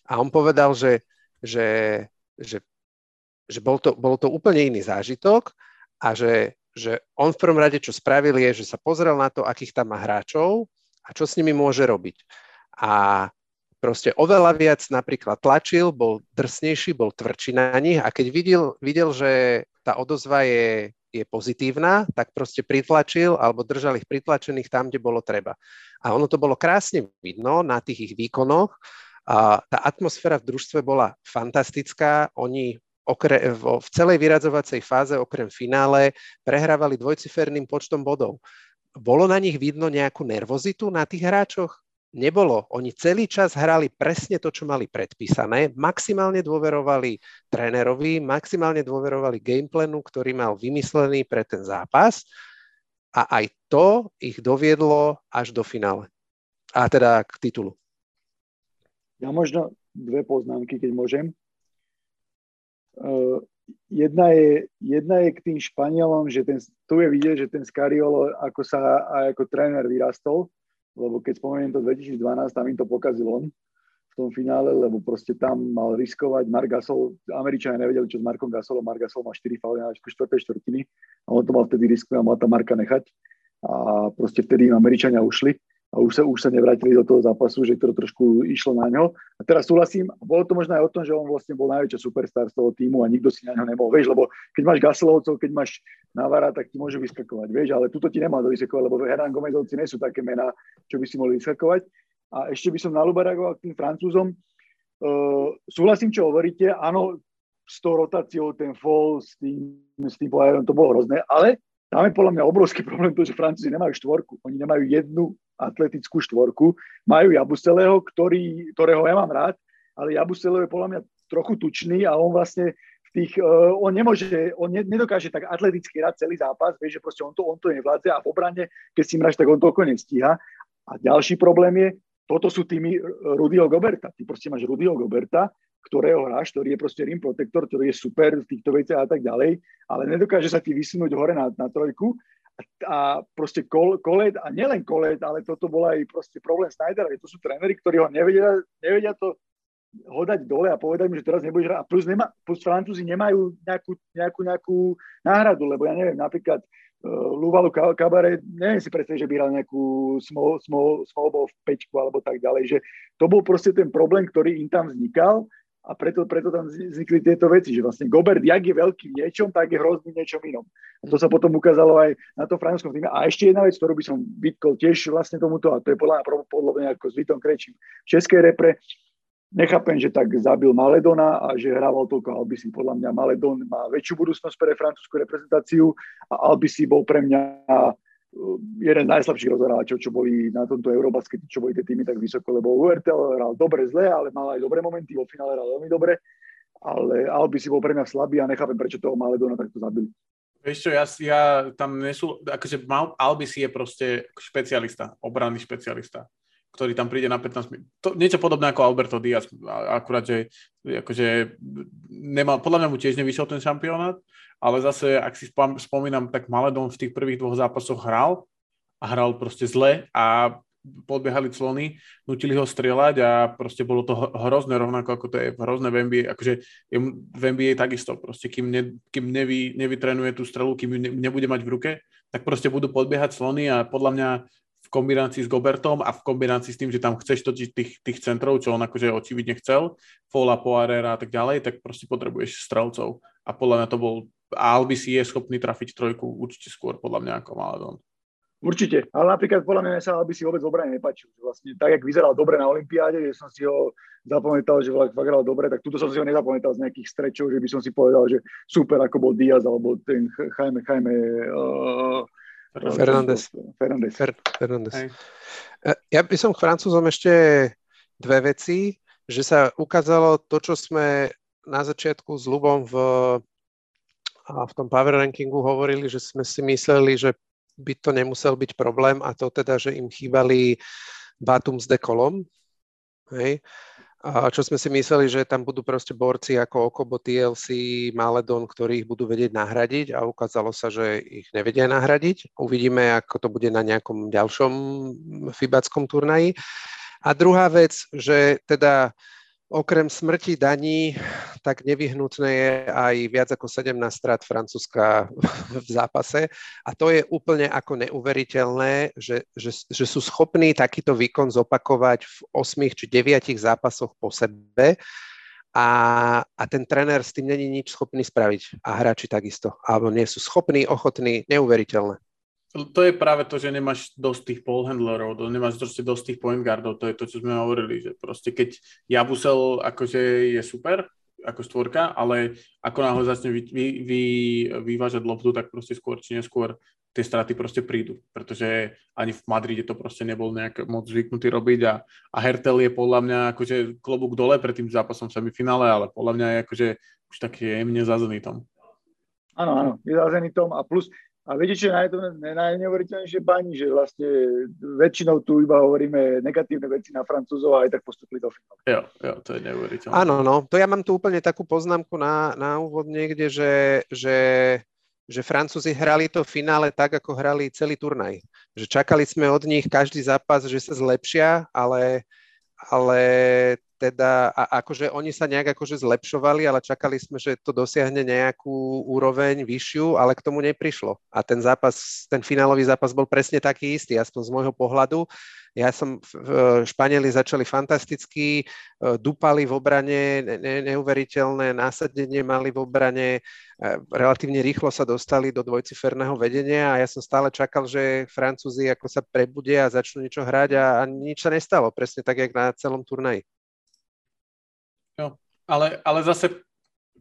A on povedal, že, že, že, že bol to, bol to úplne iný zážitok. A že, že on v prvom rade, čo spravil, je, že sa pozrel na to, akých tam má hráčov a čo s nimi môže robiť. A proste oveľa viac napríklad tlačil, bol drsnejší, bol tvrdší na nich a keď videl, videl že tá odozva je, je pozitívna, tak proste pritlačil alebo držal ich pritlačených tam, kde bolo treba. A ono to bolo krásne vidno na tých ich výkonoch. A tá atmosféra v družstve bola fantastická. Oni Okre, v celej vyradzovacej fáze, okrem finále, prehrávali dvojciferným počtom bodov. Bolo na nich vidno nejakú nervozitu na tých hráčoch? Nebolo. Oni celý čas hrali presne to, čo mali predpísané, maximálne dôverovali trénerovi, maximálne dôverovali gameplanu, ktorý mal vymyslený pre ten zápas a aj to ich doviedlo až do finále. A teda k titulu. Ja možno dve poznámky, keď môžem. Jedna je, jedna je k tým Španielom, že ten, tu je vidieť, že ten Scariolo ako sa aj ako tréner vyrastol, lebo keď spomeniem to dvetisícdvanásť, tam im to pokazil on v tom finále, lebo proste tam mal riskovať. Marc Gasol, Američania nevedeli, čo s Markom Gasolom. Marc Gasol mal štyri fauly na štvrtej štvrtiny a on to mal vtedy riskovať a mal tam Marka nechať. A proste vtedy im Američania ušli a už sa, už sa nevrátili do toho zápasu, že to trošku išlo na ňo. A teraz súhlasím, bolo to možno aj o tom, že on vlastne bol najväčší superstar z toho tímu a nikto si na ňo nebol, vieš, lebo keď máš Gasolovcov, keď máš Navara, tak ti môžu vyskakovať, vieš, ale tuto ti nemá do vyskakovať, lebo Hernangómezovci nie sú také mená, čo by si mohli vyskakovať. A ešte by som na Luba reagoval k tým Francúzom. Uh, súhlasím, čo hovoríte, áno, s tou rotáciou, ten fall, s tým, s tým Poirierom, to bolo hrozné, ale tam je podľa mňa obrovský problém to, že Francúzi nemajú štvorku, oni nemajú jednu atletickú štvorku. Majú Jabuseleho, ktorý, ktorého ja mám rád, ale Jabuseleho je podľa mňa trochu tučný a on vlastne v tých, uh, on nemôže, on nedokáže tak atleticky hrať celý zápas, vieš, že proste on to, on to nevládze a v obrane, keď si mraš, tak on toľko nestíha. A ďalší problém je, toto sú týmy Rudyho Goberta. Ty proste máš Rudyho Goberta, ktorého hráš, ktorý je proste rim protektor, ktorý je super v týchto veciach a tak ďalej, ale nedokáže sa ti vysunúť hore na, na trojku. A proste Collet, a nielen Collet, ale toto bol aj proste problém Snydera. To sú tréneri, ktorí ho nevedia, nevedia to hodať dole a povedať mi, že teraz nebudeš hrať. A plus, nemá, plus Francúzi nemajú nejakú, nejakú, nejakú náhradu, lebo ja neviem, napríklad uh, Luvalu Cabaret, neviem si predstaviť, že by hral nejakú small, small, small ball v pečku alebo tak ďalej. Že to bol proste ten problém, ktorý im tam vznikal a preto, preto tam vznikli tieto veci, že vlastne Gobert, jak je veľký v niečom, tak je hrozný v niečom inom. A to sa potom ukázalo aj na tom francúzskom týme. A ešte jedna vec, ktorú by som vytkol tiež vlastne tomuto, a to je podľa mňa podobne ako s Vítom Krečím v českej repre. Nechápem, že tak zabil Maledona a že hrával toľko Albisi. Podľa mňa Maledon má väčšiu budúcnosť pre francúzsku reprezentáciu a Albisi bol pre mňa jeden z najslabších rozhrávačov, čo boli na tomto Eurobasketu, čo boli tie týmy tak vysoko, lebo Heurtel hral dobre, zle, ale mal aj dobré momenty, vo finále hral veľmi dobre, ale Albisi bol pre mňa slabý a nechápem, prečo toho Maledona takto zabili. Vieš čo, ja, ja tam nesú, akože Albisi je proste špecialista, obranný špecialista, ktorý tam príde na pätnásť minút. Niečo podobné ako Alberto Díaz, akurát, že akože nemal, podľa mňa mu tiež nevyšiel ten šampionát, ale zase, ak si spomínam, tak Maledon v tých prvých dvoch zápasoch hral a hral proste zle a podbiehali clony, nutili ho strieľať a proste bolo to hrozné, rovnako ako to je hrozné v en bí ej, akože v en bí ej takisto, proste kým, ne, kým nevy, nevytrenuje tú strelu, kým ne, nebude mať v ruke, tak proste budú podbiehať clony a podľa mňa v kombinácii s Gobertom a v kombinácii s tým, že tam chceš totiť tých, tých centrov, čo on akože očividne chcel, Fola, Poirier a tak ďalej, tak proste potrebuješ strelcov. A podľa mňa to bol, Albisi je schopný trafiť trojku určite skôr, podľa mňa, ako Maledon. Určite, ale napríklad podľa mňa sa Albisi vôbec v obrane nepáčil. Vlastne tak, jak vyzeral dobre na olympiáde, že som si ho zapamätal, že fakt hral dobre, tak tuto som si ho nezapamätal z nejakých strečov, že by som si povedal, že super, ako bol Díaz, alebo ten Jaime, Jaime uh... Fernandez. Fernandez. Fernandez. Ja by som k Francúzom ešte dve veci, že sa ukázalo to, čo sme na začiatku s Lubom v, v tom power rankingu hovorili, že sme si mysleli, že by to nemusel byť problém a to teda, že im chýbali Batum s Dekolom. Hej. A čo sme si mysleli, že tam budú proste borci ako Okobo, té el cé, Maledon, ktorí ich budú vedieť nahradiť a ukázalo sa, že ich nevedia nahradiť. Uvidíme, ako to bude na nejakom ďalšom fibáckom turnaji. A druhá vec, že teda okrem smrti daní, tak nevyhnutné je aj viac ako sedemnásť strát Francúzska v zápase. A to je úplne ako neuveriteľné, že, že, že sú schopní takýto výkon zopakovať v osem či deväť zápasoch po sebe. A, a ten tréner s tým není nič schopný spraviť. A hráči takisto. Alebo nie sú schopní, ochotní, neuveriteľné. To je práve to, že nemáš dosť tých ballhandlerov, nemáš dosť tých point guardov, to je to, čo sme hovorili, že proste keď Jabusel akože je super, ako štvorka, ale ako náhle začne vy, vy, vy, vyvážať loptu, tak proste skôr či neskôr tie straty proste prídu, pretože ani v Madride to proste nebol nejak moc zvyknutý robiť a, a Heurtel je podľa mňa akože klobúk dole pred tým zápasom v semifinále, ale podľa mňa je akože už taký jemne zazený tom. Áno, áno, je zazený tom a plus A viete, čo je to najneuveriteľnejšie, páni, že vlastne väčšinou tu iba hovoríme negatívne veci na Francúzov a aj tak postupili do finále. Jo, jo, to je neuveriteľné. Áno, no, to ja mám tu úplne takú poznámku na, na úvod niekde, že, že, že Francúzi hrali to finále tak, ako hrali celý turnaj. Že čakali sme od nich každý zápas, že sa zlepšia, ale... ale teda a, akože oni sa nejak akože zlepšovali, ale čakali sme, že to dosiahne nejakú úroveň vyššiu, ale k tomu neprišlo. A ten zápas, ten finálový zápas bol presne taký istý, aspoň z môjho pohľadu. Ja som, Španieli začali fantasticky, dupali v obrane, ne, neuveriteľné násadenie mali v obrane, relatívne rýchlo sa dostali do dvojciferného vedenia a ja som stále čakal, že Francúzi ako sa prebudia a začnú niečo hrať a, a nič sa nestalo, presne tak, jak na celom turnaji. Jo, ale, ale zase,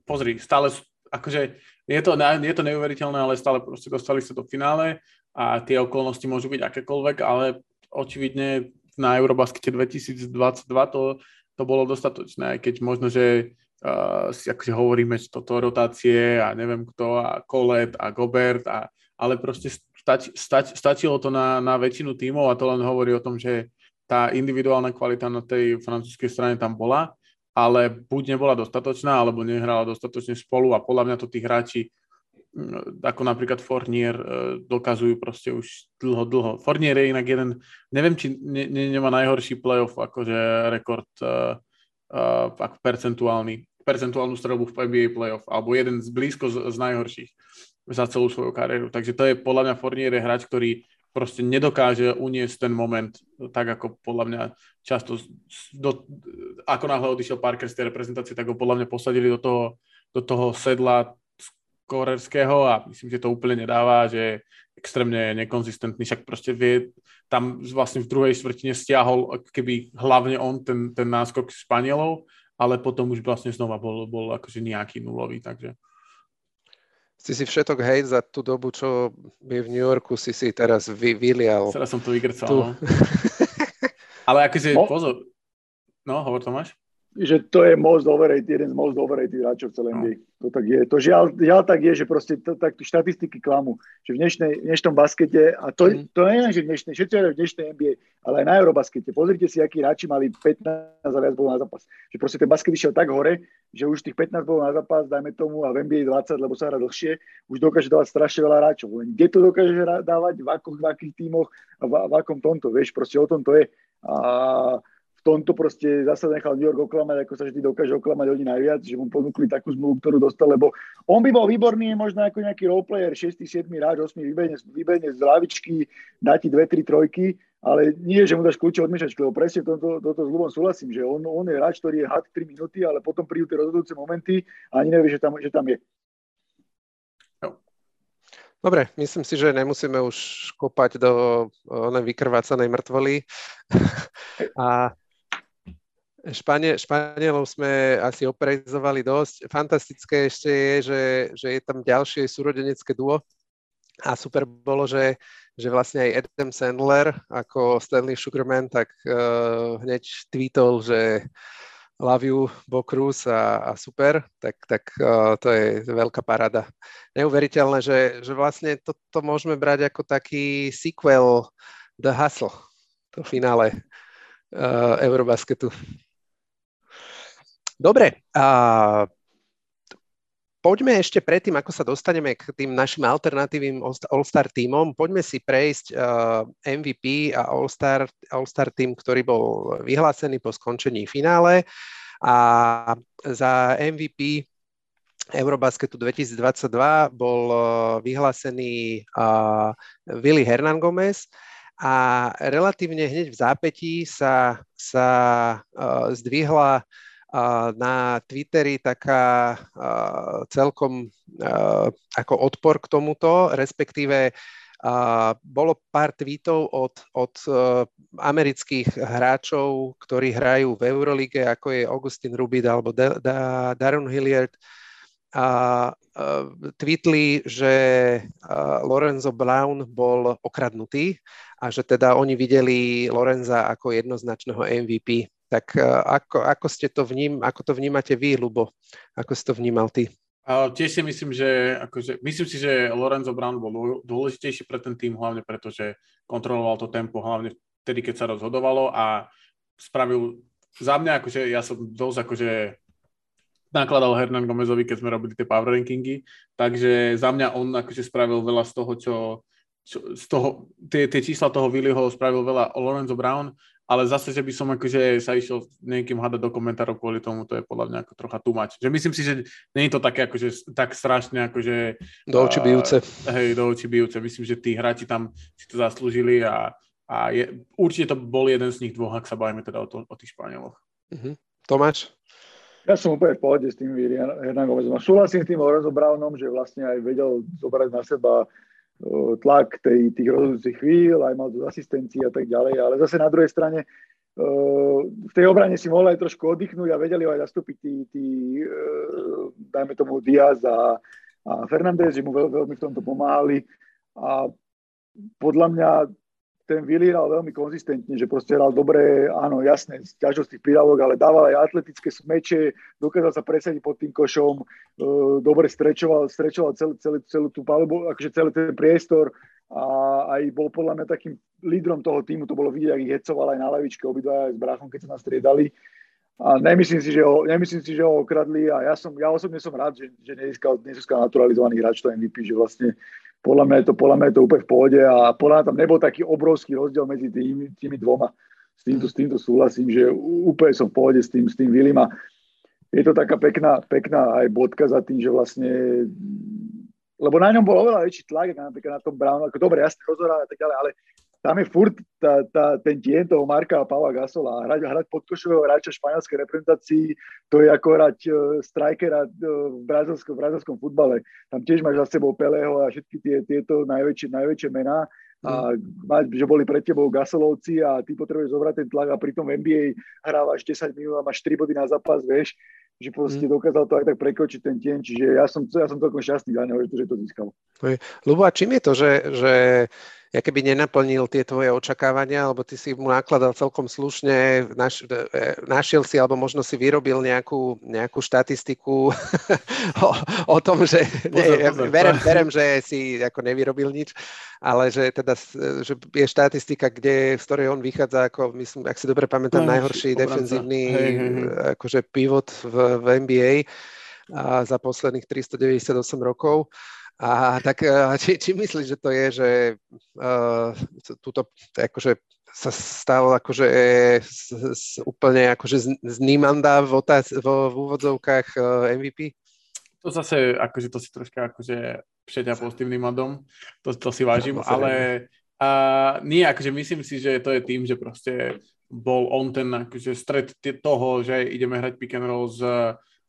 pozri, stále, akože je to, je to neuveriteľné, ale stále proste dostali sa do finále a tie okolnosti môžu byť akékoľvek, ale očividne na Eurobaskete dvetisícdvadsaťdva to, to bolo dostatočné, keď možno, že uh, si akože hovoríme, že toto rotácie a neviem kto a Collet a Gobert, a, ale proste stač, stač, stačilo to na, na väčšinu tímov a to len hovorí o tom, že tá individuálna kvalita na tej francúzskej strane tam bola, ale buď nebola dostatočná, alebo nehrala dostatočne spolu a podľa mňa to tí hráči ako napríklad Fournier dokazujú proste už dlho, dlho. Fournier je inak jeden, neviem, či ne, ne, nemá najhorší playoff akože rekord uh, uh, ako percentuálny, percentuálnu streľbu v en bí ej playoff, alebo jeden z blízko z, z najhorších za celú svoju kariéru. Takže to je podľa mňa Fournier je hráč, ktorý proste nedokáže uniesť ten moment tak, ako podľa mňa často do, ako náhle odišiel Parker z tej reprezentácie, tak ho podľa mňa posadili do toho, do toho sedla korerského a myslím, že to úplne nedáva, že je extrémne nekonzistentný, však proste vie, tam vlastne v druhej štvrtine stiahol keby hlavne on ten, ten náskok Španielov, ale potom už vlastne znova bol, bol akože nejaký nulový, takže. Si si všetok hejt za tú dobu, čo je v New Yorku, si si teraz vy, vylial. Teraz som to vygrcal, tu. No. Ale akože no? Pozor, no hovor Tomáš. Že to je most overrated, jeden z most overrated hráčov v celé en bí ej. To tak je. To žiaľ, žiaľ tak je, že proste to, tak štatistiky klamú. Že v, dnešnej, v dnešnom baskete, a to, mm. to nie je, že v dnešnej, všetci v dnešnej en bí ej, ale aj na Eurobaskete. Pozrite si, akí hráči mali pätnásť a viac bol na zápas. Že proste ten basket išiel tak hore, že už tých pätnásť bol na zápas, dajme tomu, a v en bí ej dvadsať, lebo sa hrá dlhšie, už dokáže dávať strašne veľa hráčov. Len kde to dokáže dávať, v, ako, v akých tímoch a v, v akom tomto, vieš, proste o tom to je. A tomto proste zase nechal New York oklamať, ako sa vždy dokáže oklamať ľudí najviac, že mu ponúkli takú zmluvu, ktorú dostal, lebo on by bol výborný možno ako nejaký roleplayer, šesť sedem hráč, osem vybehne z lavičky, dá ti dve tri trojky, ale nie, že mu dáš kľúče od miešačky, lebo presne toto, toto s Lubom súhlasím, že on, on je hráč, ktorý je had tri minúty, ale potom prídu tie rozhodujúce momenty a ani nevie, že tam, že tam je. Dobre, myslím si, že nemusíme už kopať do vykrvácanej mŕtvoly. A Španie, Španielov sme asi oprezovali dosť. Fantastické ešte je, že, že je tam ďalšie súrodenecké duo a super bolo, že, že vlastne aj Adam Sandler ako Stanley Sugarman tak uh, hneď tweetol, že love you, Bo Cruz a, a super, tak, tak uh, to je veľká paráda. Neuveriteľné, že, že vlastne toto môžeme brať ako taký sequel The Hustle, to finále uh, Eurobasketu. Dobre, a poďme ešte predtým, ako sa dostaneme k tým našim alternatívnym All-Star tímom, poďme si prejsť uh, em ví pí a All-Star, All-Star tím, ktorý bol vyhlásený po skončení finále. A za em ví pí Eurobasketu dvetisícdvadsaťdva bol uh, vyhlásený uh, Willy Hernangómez. A relatívne hneď v zápätí sa, sa uh, zdvihla na Twitteri taká uh, celkom uh, ako odpor k tomuto, respektíve uh, bolo pár tweetov od, od uh, amerických hráčov, ktorí hrajú v Eurolíge, ako je Augustin Rubid alebo da- da- Daron Hilliard, uh, uh, tweetli, že uh, Lorenzo Brown bol okradnutý a že teda oni videli Lorenza ako jednoznačného em ví pí. Tak ako, ako ste to vním, ako to vnímate vy, Lubo? Ako si to vnímal ty? Uh, tiež si myslím, že akože, myslím si, že Lorenzo Brown bol dôležitejší pre ten tým, hlavne preto, že kontroloval to tempo, hlavne vtedy, keď sa rozhodovalo a spravil za mňa, akože ja som dosť akože nakladal Hernangómezovi, keď sme robili tie power rankingy, takže za mňa on akože spravil veľa z toho, čo, čo z toho, tie, tie čísla toho Willyho spravil veľa Lorenzo Brown, ale zase, že by som akože sa išiel niekým hádať do komentárov kvôli tomu, to je podľa mňa ako trocha tumač. Že myslím si, že nie je to také akože tak strašne akože... Do očí bijúce. Hej, do očí bijúce. Myslím, že tí hráči tam si to zaslúžili a, a je, určite to bol jeden z nich dvoch, ak sa bavíme teda o, to, o tých Španieloch. Uh-huh. Tomáš? Ja som úplne v pohode s tým Willy Hernangómezom. Súhlasím s tým Lorenzo Brownom, že vlastne aj vedel zobrať na seba tlak tej, tých rozhodujúcich chvíľ, aj mal tu asistencií a tak ďalej, ale zase na druhej strane v tej obrane si mohli aj trošku oddychnúť a vedeli ho aj zastúpiť tí, tí dajme tomu Díaz a, a Fernandez, že mu veľ, veľmi v tomto pomáhali a podľa mňa ten Willy hral veľmi konzistentne, že proste hral dobre, áno, jasné, ťažosť tých prídavok, ale dával aj atletické smeče, dokázal sa presadiť pod tým košom, e, dobre strečoval, strečoval cel, cel, celú tú palubu, akože celý ten priestor a aj bol podľa mňa takým lídrom toho týmu, to bolo vidieť, ak ich hecoval aj na lavičke, obidva aj s brachom, keď sa nás striedali. A nemyslím si, že ho, nemyslím si, že ho okradli a ja, som, ja osobne som rád, že, že nezískal naturalizovaný hráč, to em vé pé, že vlastne Podľa mňa, je to, podľa mňa je to úplne v pohode a podľa mňa tam nebol taký obrovský rozdiel medzi tými, tými dvoma. S týmto, s týmto súhlasím, že úplne som v pohode s tým, s tým Willym a je to taká pekná, pekná aj bodka za tým, že vlastne... Lebo na ňom bol oveľa väčší tlak, napríklad na tom Brownu, ako dobre, jasne rozhoral a tak ďalej, ale tam je furt tá, tá, ten tieň toho Marka a Paula Gasola. Hrať, hrať podkošového hráča v španielskej reprezentácii, to je ako hrať uh, strikera uh, v, brazilskom, v brazilskom futbale. Tam tiež máš za sebou Pelého a všetky tie, tieto najväčšie, najväčšie mená. A máš, že boli pred tebou Gasolovci a ty potrebuješ zobrať ten tlak a pritom v en bí ej hrávaš desať minút a máš tri body na zápas, vieš, že proste dokázal to aj tak prekočiť ten tieň, čiže ja som, ja som celkom šťastný za neho, že to získal. Lubo, a čím je to, že, že ja keby nenaplnil tie tvoje očakávania, alebo ty si mu nakladal celkom slušne, naš, našiel si, alebo možno si vyrobil nejakú, nejakú štatistiku o, o tom, že ne, ja verem, verem, že si ako nevyrobil nič, ale že teda že je štatistika, kde, z ktorej on vychádza, ako myslím, ak si dobre pamätám, najhorší obranca, defenzívny hej, hej, hej. akože pivot v v en bí ej a za posledných tristodeväťdesiatosem rokov. A tak či, či myslíš, že to je, že uh, túto akože sa stalo akože z, z, úplne akože z, z nímanda v, otáz, v, v úvodzovkách em ví pí? To zase, akože to si troška akože všetia pozitívnym adom, to, to si vážim, no, ale uh, nie, akože myslím si, že to je tým, že proste bol on ten akože stred toho, že ideme hrať pick and roll s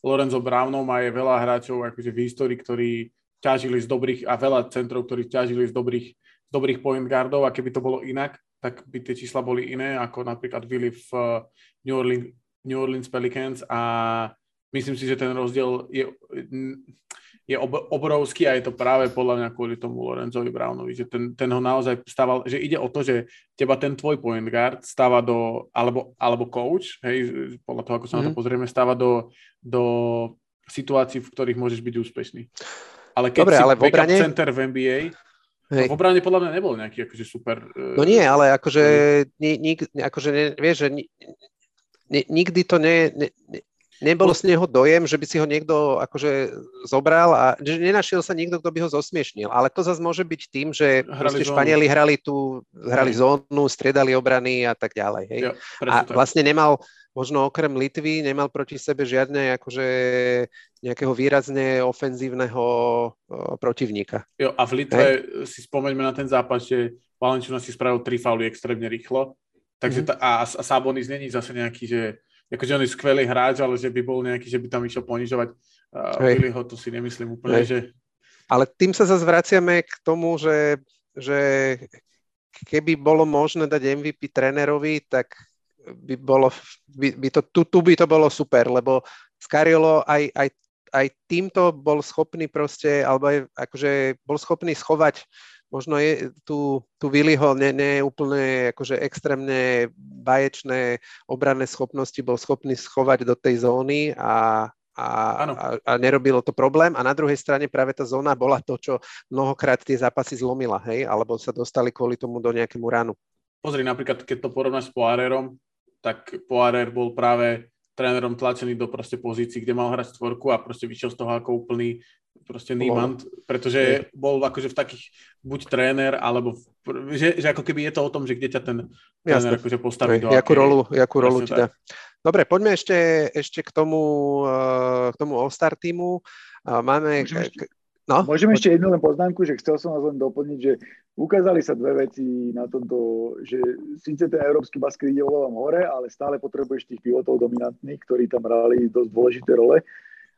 Lorenzo Brownom a je veľa hráčov akože v histórii, ktorí ťažili z dobrých a veľa centrov, ktorí ťažili z dobrých, z dobrých point guardov a keby to bolo inak, tak by tie čísla boli iné, ako napríklad Willy v New Orleans, New Orleans Pelicans a myslím si, že ten rozdiel je, je ob, obrovský a je to práve podľa mňa kvôli tomu Lorenzovi Brownovi, že ten, ten ho naozaj stával, že ide o to, že teba ten tvoj point guard stáva do, alebo, alebo coach, hej, podľa toho, ako sa mm. na to pozrieme, stáva do, do situácií, v ktorých môžeš byť úspešný. Ale keď dobre, si ale v obrane... center v en bí ej, hej. V obrane podľa mňa nebol nejaký akože super... No nie, ale akože, ni, ni, akože ne, vieš, že ni, ni, nikdy to ne... ne, ne... Nebolo z neho dojem, že by si ho niekto akože zobral a že nenašiel sa niekto, kto by ho zosmiešnil. Ale to zase môže byť tým, že Španieli hrali tú, hrali zónu, striedali obrany a tak ďalej. Hej? Jo, a tak. Vlastne nemal, možno okrem Litvy, nemal proti sebe žiadne akože nejakého výrazne ofenzívneho protivníka. Jo, a v Litve hej? Si spomeňme na ten zápas, že Valenčina si spravil tri fauly extrémne rýchlo. Takže mm-hmm. ta, a, a Sabonis není zase nejaký, že akože on je skvelý hráč, ale že by bol nejaký, že by tam išiel ponižovať Willyho, to si nemyslím úplne, hej. Že... Ale tým sa zase vraciame k tomu, že, že keby bolo možné dať em ví pí trénerovi, tak by bolo, by, by to, tu, tu by to bolo super, lebo Scariolo aj, aj, aj týmto bol schopný proste, alebo aj akože bol schopný schovať možno je tu, tu Willyho ne, ne úplne akože extrémne baječné obranné schopnosti bol schopný schovať do tej zóny a A, a, a nerobilo to problém. A na druhej strane práve tá zóna bola to, čo mnohokrát tie zápasy zlomila, hej? Alebo sa dostali kvôli tomu do nejakému ránu. Pozri, napríklad, keď to porovnáš s Poirierom, tak Poirier bol práve trénerom tlačený do proste pozícií, kde mal hrať štvorku a proste vyšiel z toho ako úplný proste nímant, pretože bol akože v takých, buď tréner, alebo v, že, že ako keby je to o tom, že kde ťa ten tréner akože postaví. Hej, do jakú rolu, jakú rolu ti dá. Dobre, poďme ešte, ešte k tomu, k tomu All-Star týmu. Máme... Môžem ešte, no? Môžem ešte jednu len poznámku, že chcel som vás len doplniť, že ukázali sa dve veci na tomto, že síce ten európsky basket ide oveľa hore, ale stále potrebuješ tých pivotov dominantných, ktorí tam hrali dosť dôležité role.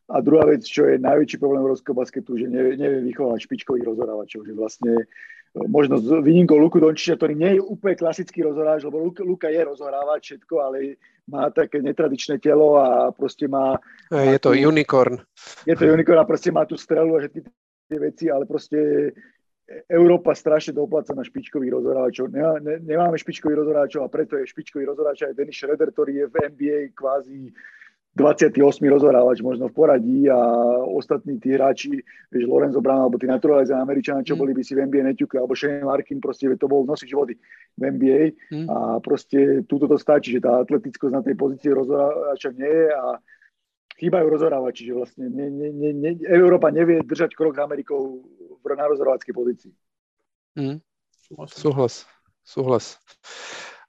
A druhá vec, čo je najväčší problém európskeho basketu, že nevie, nevie vychovať špičkových rozhrávačov, že vlastne možno s výnimkou Luku Dončiča, ktorý nie je úplne klasický rozhrávač, lebo Luka je rozhrávač všetko, ale má také netradičné telo a proste má... Je má to tú, unicorn. Je to unicorn a proste má tú strelu a všetky tie veci, ale proste Európa strašne dopláca na špičkových rozhrávačov. Nemá, ne, nemáme špičkových rozhrávačov a preto je špičkový rozhrávač aj Dennis Schröder, ktorý je v en bí ej kvázi dvadsiaty ôsmy rozhrávač možno v poradí a ostatní tí hráči, vieš, Lorenzo Brown alebo tí naturalizovaní Američania, čo mm. boli by si v en bí ej neťukli, alebo Shane Larkin, proste to bol nosič vody v en bí ej mm. a proste túto to stačí, že tá atletickosť na tej pozícii rozhrávača nie je a chýbajú rozhrávači, že vlastne ne, ne, ne, ne, Európa nevie držať krok s Amerikou na rozhrávačskej pozícii. Mm. Súhlas, súhlas.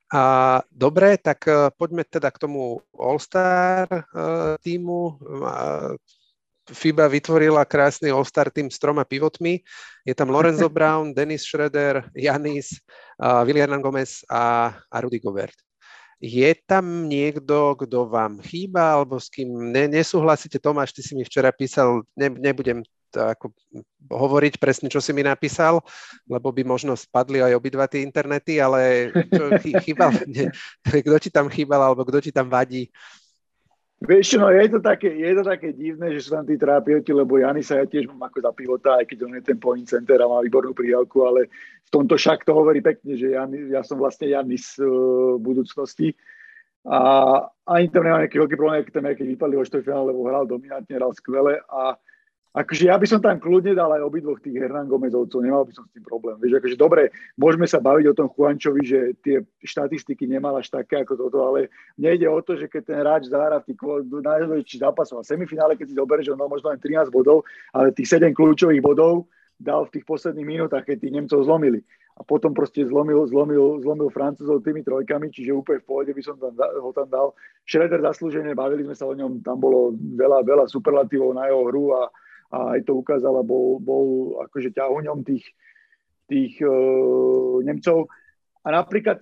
A dobre, tak poďme teda k tomu All-Star tímu. FIBA vytvorila krásny All-Star tím s troma pivotmi. Je tam Lorenzo Brown, Dennis Schröder, Giannis, Willy Hernangómez a, a Rudy Gobert. Je tam niekto, kto vám chýba, alebo s kým ne, nesúhlasíte? Tomáš, ty si mi včera písal, ne, nebudem ako hovoriť presne, čo si mi napísal, lebo by možno spadli aj obidva tie internety, ale chýbal, ne, kto ti tam chýbal, alebo kto ti tam vadí? Vieš, no je to také, je to také divné, že sú tam tí trápioti, lebo Janisa ja tiež mám ako za pivota, aj keď on je ten point center a má výbornú príjavku, ale v tomto však to hovorí pekne, že ja, ja som vlastne Janis v budúcnosti. A ani tam nemám nejaký veľký problém, keď tam nejaký vypadli vo štvrťfinále, lebo hral dominantne, hral skvele a akože ja by som tam kľudne dal aj obidvoch tých Hernangómezovcov, nemal by som s tým problém. Vieš, akože dobre, môžeme sa baviť o tom Juančovi, že tie štatistiky nemal až také ako toto, ale nejde o to, že keď ten hráč zahrá v tých najväčších zápasoch a semifinále, keď si doberie, že on mal možno len trinásť bodov, ale tých sedem kľúčových bodov dal v tých posledných minútach, keď tých Nemcov zlomili. A potom proste zlomil, zlomil, zlomil Francúzov tými trojkami, čiže úplne v pohode by som tam, ho tam dal. Schröder zaslúžene, bavili sme sa o ňom, tam bolo veľa, veľa superlatívov na jeho hru a a aj to ukázala, bol, bol akože ťahuňom tých, tých e, Nemcov. A napríklad,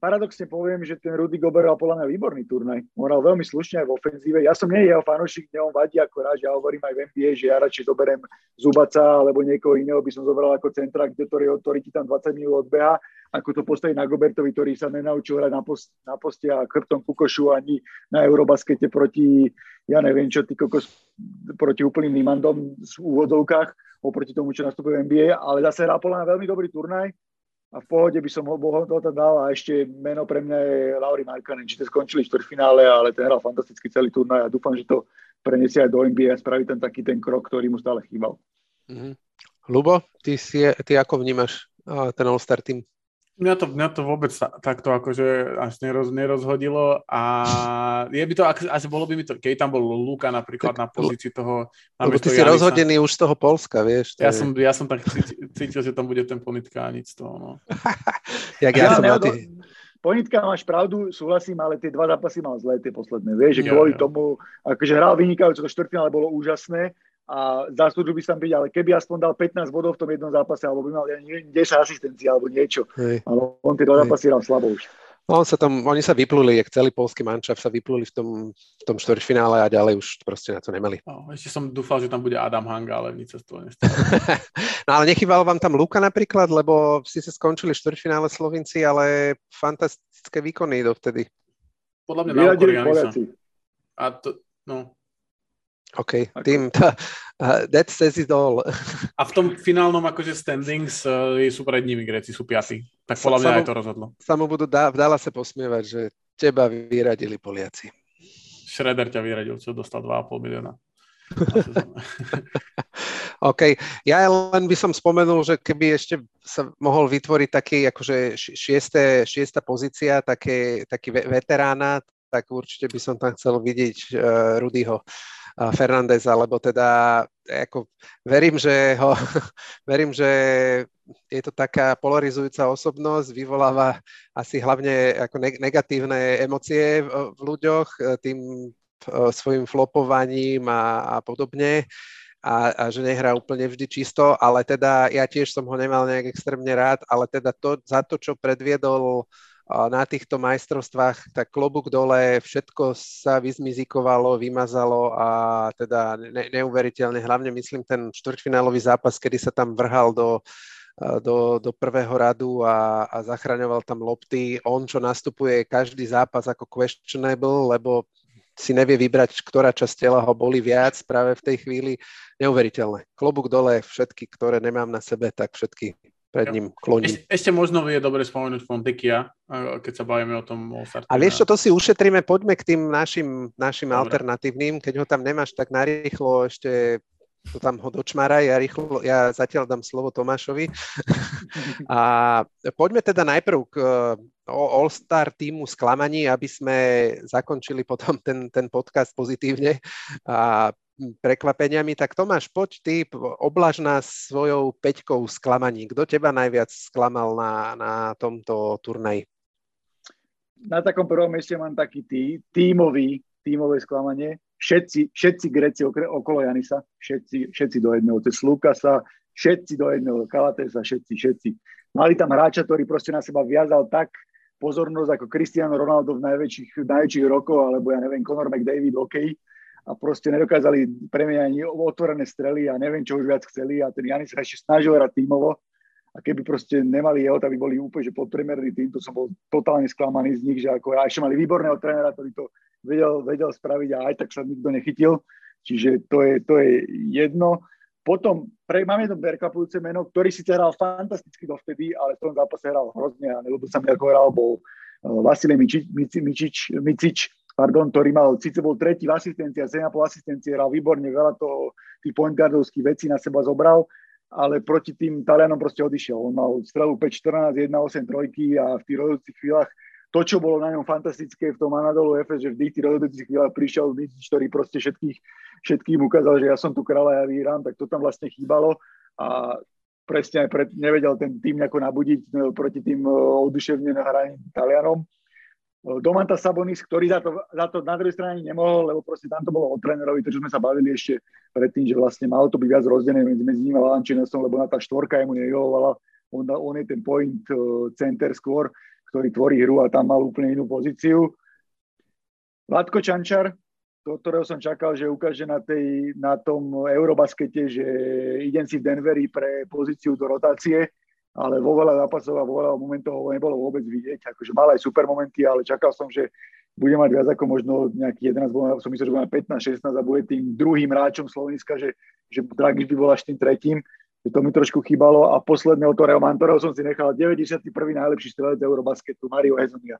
paradoxne poviem, že ten Rudy Gobert hral podľa mňa výborný turnaj. On hral veľmi slušne aj v ofenzíve. Ja som nie jeho fanúšik, mne on vadí akorát, že ja hovorím aj v en bí ej, že ja radšej zoberiem Zubaca alebo niekoho iného by som zobral ako centra, ktorý, ktorý ti tam dvadsať minút odbeha, ako to postaví na Gobertovi, ktorý sa nenaučil hrať na, post, na poste a chrbtom ku košu ani na Eurobaskete proti... ja neviem, čo ty kokos proti úplným nímandom v úvodovkách oproti tomu, čo nastupuje v en bí ej, ale zase hrá podľa mňa veľmi dobrý turnaj a v pohode by som ho to tam dal a ešte meno pre mňa je Lauri Markkanen, čiže skončili štvrťfinále, ale ten hral fantasticky celý turnaj a dúfam, že to prenesie aj do en bí ej a spraví tam taký ten krok, ktorý mu stále chýbal. Mm-hmm. Lubo, ty, si, ty ako vnímaš ten All-Star team? Mňa to, mňa to vôbec takto akože až neroz, nerozhodilo a je by to, asi bolo by mi to, keď tam bol Luka napríklad tak, na pozícii toho... Lebo ty si rozhodený už z toho Poľska, vieš. Ja, je... som, ja som tak cítil, že tam bude ten Ponitka a nic toho, no. Jak ja, ja som na ty... Ponitka, máš pravdu, súhlasím, ale tie dva zápasy mal zlé, tie posledné, vieš, že kvôli tomu, akože hral vynikajúco, to štvrťfinále bolo úžasné, a zaslúžil by som byť, ale keby aspoň dal pätnásť bodov v tom jednom zápase, alebo by mal desať asistencií, alebo niečo. Hej. Ale on tie dva zápasy hral slabo už. No, on sa tam, oni sa vypluli, jak celý poľský mančaft sa vypluli v tom, v tom štvrťfinále a ďalej už proste na to nemali. No, ešte som dúfal, že tam bude Adam Hanga, ale nič sa z toho nestalo. No ale nechýbalo vám tam Luka napríklad, lebo si sa skončili štvrťfinále Slovinci, ale fantastické výkony dovtedy. Podľa mňa na okor Janisa. A to, no... OK, tým, tá, uh, that says it all. A v tom finálnom akože standings uh, sú pred nimi Gréci, sú piati. Tak podľa mňa aj to rozhodlo. Samo budú dá, dála sa posmievať, že teba vyradili Poliaci. Schröder ťa vyradil, čo dostal dva a pol milióna. OK. Ja len by som spomenul, že keby ešte sa mohol vytvoriť taký akože šieste, šiesta pozícia, také, taký veterána, tak určite by som tam chcel vidieť uh, Rudyho uh, Fernandeza, lebo teda ako, verím, že ho, verím, že je to taká polarizujúca osobnosť, vyvoláva asi hlavne ako ne- negatívne emócie v, v ľuďoch tým uh, svojim flopovaním a, a podobne. A, a že nehrá úplne vždy čisto, ale teda ja tiež som ho nemal nejak extrémne rád, ale teda to, za to, čo predviedol na týchto majstrovstvách, tak klobúk dole, všetko sa vyzmizikovalo, vymazalo a teda ne- neuveriteľne, hlavne myslím ten štvrťfinálový zápas, kedy sa tam vrhal do, do, do prvého radu a, a zachraňoval tam lopty. On, čo nastupuje každý zápas ako questionable, lebo si nevie vybrať, ktorá časť tela ho boli viac práve v tej chvíli. Neuveriteľné. Klobúk dole, všetky, ktoré nemám na sebe, tak všetky pred ním kloní. Ešte, ešte možno je dobre spomenúť Pontikia, keď sa bavíme o tom. A vieš čo, to si ušetríme, poďme k tým našim, našim alternatívnym, keď ho tam nemáš, tak narýchlo ešte to tam ho dočmaraj, ja, rýchlo, ja zatiaľ dám slovo Tomášovi. A poďme teda najprv k All-Star týmu sklamaní, aby sme zakončili potom ten, ten podcast pozitívne a prekvapeniami. Tak Tomáš, poď ty, oblaž nás svojou peťkou sklamaní. Kto teba najviac sklamal na, na tomto turnaji? Na takom prvom mieste mám taký tí, tímový, tímové sklamanie. Všetci, všetci Gréci okolo Janisa, všetci, všetci do jedného, to je Slukasa, všetci do jedného, Kalatesa, všetci, všetci. Mali tam hráča, ktorý proste na seba viazal tak pozornosť ako Cristiano Ronaldo v najväčších, najväčších rokoch, alebo ja neviem, Conor McDavid, OK. A proste nedokázali premieniť ani otvorené strely a neviem, čo už viac chceli. A ten Janis sa ešte snažil hrať tímovo. A keby proste nemali jeho, tak by boli úplne, že podpriemerný tým, to som bol totálne sklamaný z nich, že ako ja ešte mali výborného trénera, ktorý to vedel, vedel spraviť a aj tak sa nikto nechytil. Čiže to je, to je jedno. Potom pre, mám jedno prekvapujúce meno, ktorý síce hral fantasticky dovtedy, ale v tom zápase hral hrozne a nelúbil sa mi, ako hral, bol Vasilij Micič, Micič, Micič pardon, ktorý mal, síce bol tretí v asistencii a sedem a pol asistencie, hral výborne, veľa toho tých point guardovských vecí na seba zobral, ale proti tým Talianom proste odišiel. On mal strelu päť štrnásť, jedna osem trojky a v tých rozhodujúcich chvíľach to, čo bolo na ňom fantastické v tom Anadolu Efes, že vždy v tých rozhodujúcich chvíľach prišiel Micič, ktorý proste všetkých, všetkým ukázal, že ja som tu kráľ a ja vyhrám, tak to tam vlastne chýbalo a presne aj pred, nevedel ten tým nejako nabudiť proti tým oduševneným hraným Talianom. Domantas Sabonis, ktorý za to, za to na druhej strane nemohol, lebo proste tam to bolo o trénerovi, to, čo sme sa bavili ešte predtým, že vlastne malo to byť viac rozdené medzi, medzi ním a Valančinesom, lebo na tá štvorka jemu nejovala, on, on je ten point center skôr, ktorý tvorí hru a tam mal úplne inú pozíciu. Vládko Čančar, to, ktorého som čakal, že ukáže na, tej, na tom Eurobaskete, že idem si v Denveri pre pozíciu do rotácie, ale vo veľa zápasov a vo veľa momentov nebolo vôbec vidieť. Akože mal aj super momenty, ale čakal som, že bude mať viac ako možno nejaký jedenásť, som myslel, že bude mať pätnásť šestnásť a bude tým druhým hráčom Slovenska, že, že Dragič by bol až tým tretím. To mi trošku chýbalo. A posledného Toreo Mantoreo som si nechal deväťdesiaty prvý najlepší strelec Eurobasketu, Mario Hezonja.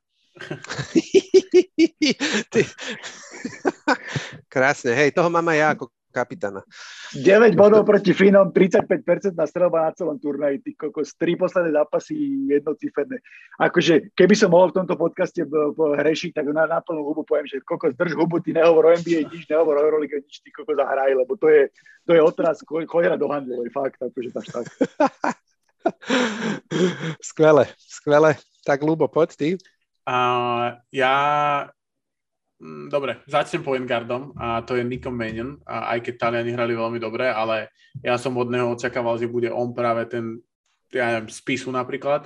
Krásne, hej, toho mám aj ja ako kapitána. deväť bodov proti Fínom, tridsaťpäť percent na strelba na celom turnaji, ty kokos, tri posledné zápasy jednociferné. Akože, keby som mohol v tomto podcaste hrešiť, tak na, na plnú hubu poviem, že kokos, drž hubu, ty nehovor o en bí ej nič, nehovor o Eurolíge nič, ty kokos a hraj, lebo to je, to je otraz, chojera do handlu, je fakt, akože tak, tak. Skvelé, skvelé. Tak, Lubo, poď ty. Uh, ja... Dobre, začnem point guardom a to je Nico Mannion, a aj keď Taliani hrali veľmi dobre, ale ja som od neho očakával, že bude on práve ten, ja neviem, Spisu napríklad,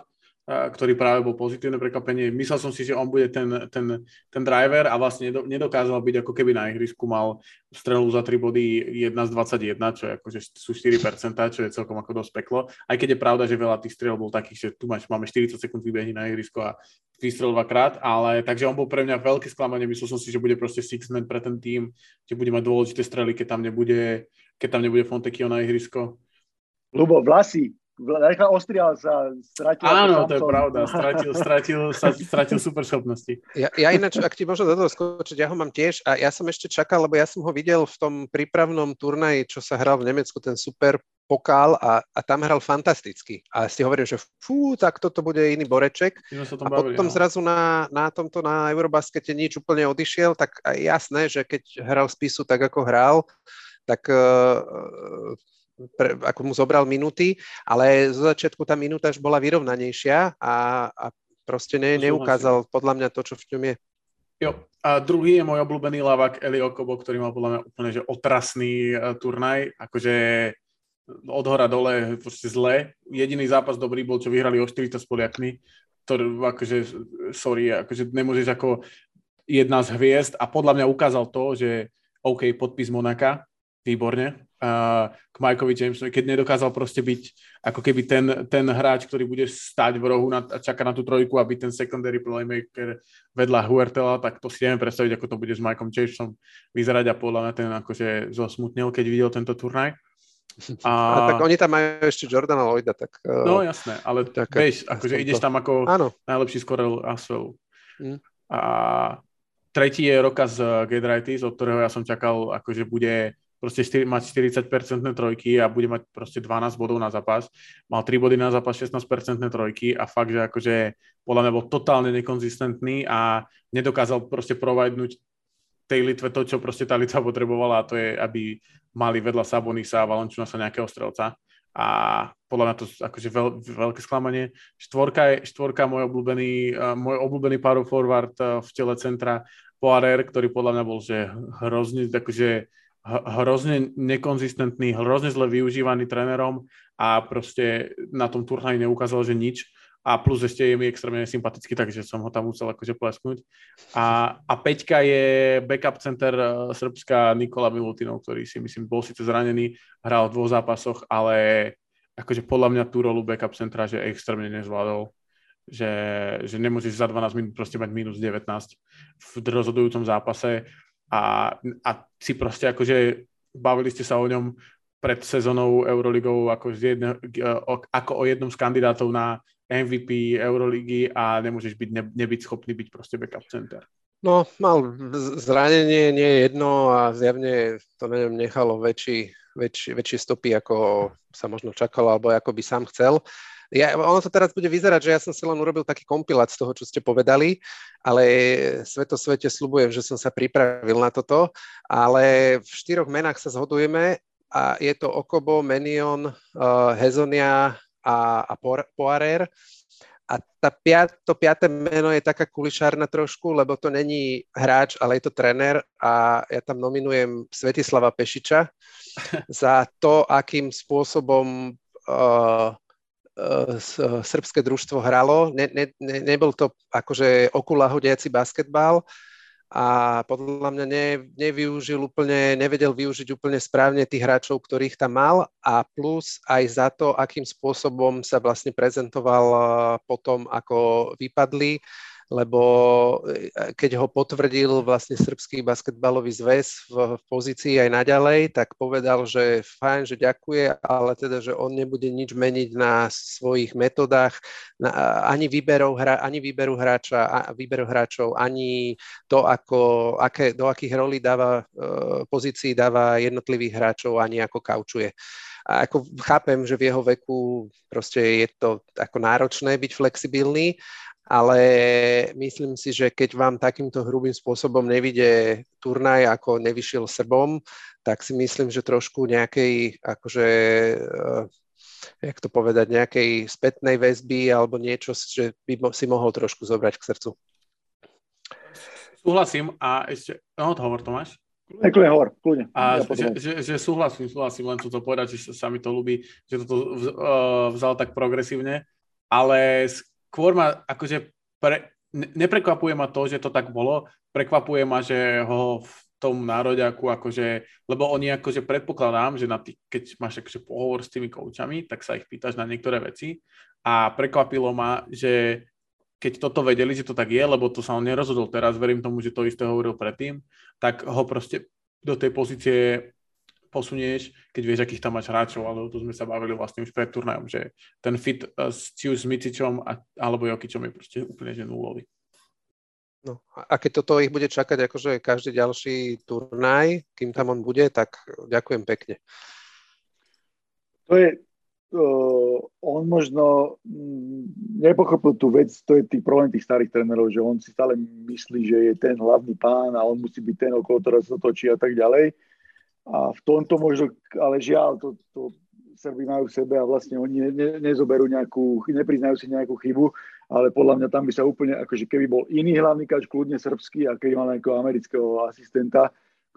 ktorý práve bol pozitívne prekvapenie. Myslel som si, že on bude ten, ten, ten driver a vlastne nedokázal byť ako keby na ihrisku, mal strelu za tri body jeden z dvadsaťjeden, čo je akože sú štyri percentá, čo je celkom ako dosť peklo. Aj keď je pravda, že veľa tých strel bol takých, že tu máš, máme štyridsať sekúnd vybehni na ihrisko a vystrel dvakrát, ale takže on bol pre mňa veľké sklamanie, myslel som si, že bude proste six-man pre ten tým, že bude mať dôležité strely, keď tam nebude, keď tam nebude Fontecchio na ihrisko. Lubo, vlasy, Rechla Ostriál sa stratil. Áno, to je pravda, stratil, stratil, stratil super schopnosti. Ja, ja ináč, ak ti možno do toho skočiť, ja ho mám tiež a ja som ešte čakal, lebo ja som ho videl v tom prípravnom turnaji, čo sa hral v Nemecku, ten super pokal a, a tam hral fantasticky. A si hovoril, že fú, tak toto bude iný boreček. A bavili, potom no. zrazu na, na tomto, na Eurobaskete nič úplne odišiel, tak jasné, že keď hral z písu tak, ako hral, tak uh, pre, ako mu zobral minúty, ale zo začiatku tá minúta už bola vyrovnanejšia a, a proste ne, neukázal podľa mňa to, čo v ňom je. Jo. A druhý je môj obľúbený ľavák Eli Okobo, ktorý mal podľa mňa úplne že otrasný turnaj, akože od hora dole proste zle. Jediný zápas dobrý bol, čo vyhrali o štyridsať s Poliakmi. To akože, sorry, akože nemôžeš ako jedna z hviezd. A podľa mňa ukázal to, že OK, podpis Monaka, výborne. Uh, k Mikeovi Jamesovi, keď nedokázal proste byť ako keby ten, ten hráč, ktorý bude stať v rohu na, a čaká na tú trojku, aby ten secondary playmaker vedľa Heurtela, tak to si neviem predstaviť, ako to bude s Mikeom Jamesom vyzerať a podľa mňa ten akože zosmutnil, keď videl tento turnaj. A... a tak oni tam majú ešte Jordana Lloyda, tak... Uh... No jasné, ale tak, vieš, akože to... ideš tam ako áno. najlepší skorer Asfelu. Mm. A tretí je Rokas Giedraitis, od ktorého ja som čakal, akože bude proste štyri, mať štyridsať percent trojky a bude mať proste dvanásť bodov na zápas. Mal tri body na zápas, šestnásť percent trojky a fakt, že akože podľa mňa bol totálne nekonzistentný a nedokázal proste provajdnúť tej Litve to, čo proste tá Litva potrebovala, a to je, aby mali vedľa Sabonisa a Valančuna sa nejakého strelca. A podľa mňa to akože veľ, veľké sklamanie. Štvorka je štvorka môj obľúbený, môj obľúbený párov forward v tele centra Poirier, ktorý podľa mňa bol že hrozne, akože hrozne nekonzistentný, hrozne zle využívaný trénerom a proste na tom turnaji neukázal, že nič. A plus ešte je mi extrémne sympatický, takže som ho tam musel akože plesknúť. A, a Peťka je backup center Srbska Nikola Milutinov, ktorý si myslím bol síce zranený, hral v dvoch zápasoch, ale akože podľa mňa tú rolu backup centra že extrémne nezvládol. Že, že nemôžeš za dvanásť minút proste mať minus devätnásť v rozhodujúcom zápase a, a si proste akože bavili ste sa o ňom pred sezónou Euroligou ako, jedne, ako o jednom z kandidátov na em ví pí Euroligy a nemôžeš byť, ne, nebyť schopný byť proste backup center. No, mal zranenie, nie jedno a zjavne to neviem, nechalo väčší, väčší, väčšie stopy, ako sa možno čakalo, alebo ako by sám chcel. Ja, ono to teraz bude vyzerať, že ja som si len urobil taký kompilát z toho, čo ste povedali, ale svetosvete sľubujem, že som sa pripravil na toto, ale v štyroch menách sa zhodujeme a je to Okobo, Menion, uh, Hezonia, a, a Poirier. A tá piat, to piaté meno je taká kulišárna trošku, lebo to není hráč, ale je to trenér a ja tam nominujem Svetislava Pešiča za to, akým spôsobom uh, uh, srbské družstvo hralo. Ne, ne, ne, nebol to akože okulahodiaci basketbal a podľa mňa ne, nevyužil úplne, nevedel využiť úplne správne tých hráčov, ktorých tam mal a plus aj za to, akým spôsobom sa vlastne prezentoval potom, ako vypadli, lebo keď ho potvrdil vlastne Srbský basketbalový zväz v, v pozícii aj naďalej, tak povedal, že fajn, že ďakuje, ale teda, že on nebude nič meniť na svojich metodách, na, ani, výberov hra, ani výberu hráča, a, výberu hráčov, ani to, ako, aké, do akých rolí dáva, pozícií dáva jednotlivých hráčov, ani ako kaučuje. A ako chápem, že v jeho veku proste je to ako náročné byť flexibilný, ale myslím si, že keď vám takýmto hrubým spôsobom nevidie turnaj, ako nevyšiel Srbom, tak si myslím, že trošku nejakej, akože, jak to povedať, nejakej spätnej väzby alebo niečo, že by si mohol trošku zobrať k srdcu. Súhlasím a ešte, no odhovor Tomáš. Kľudne hovor, kľudne. A, že, že, že súhlasím, súhlasím, len toto povedať, že sa mi to ľúbi, že toto vzal tak progresívne, ale skôr ma, akože, pre, neprekvapuje ma to, že to tak bolo, prekvapuje ma, že ho v tom nároďaku, akože, lebo oni, akože, predpokladám, že na tý, keď máš akože pohovor s tými koučami, tak sa ich pýtaš na niektoré veci a prekvapilo ma, že keď toto vedeli, že to tak je, lebo to sa on nerozhodol teraz, verím tomu, že to isté hovoril predtým, tak ho proste do tej pozície posunieš, keď vieš, akých tam máš hráčov, ale tu sme sa bavili vlastne už pred turnajom, že ten fit s, či už s Micičom a, alebo Jokičom je proste úplne že nulový. No, a keď toto ich bude čakať akože každý ďalší turnaj, kým tam on bude, tak ďakujem pekne. To je, uh, on možno nepochopil tú vec, to je tý problém tých starých trénerov, že on si stále myslí, že je ten hlavný pán a on musí byť ten, okolo ktorého sa točí a tak ďalej. A v tomto možno, ale žiaľ, to, to Srby majú v sebe a vlastne oni ne, ne, nezoberú nejakú, nepriznajú si nejakú chybu, ale podľa mňa tam by sa úplne, akože keby bol iný hlavný káč, kľudne srbský, a keby mal nejakého amerického asistenta,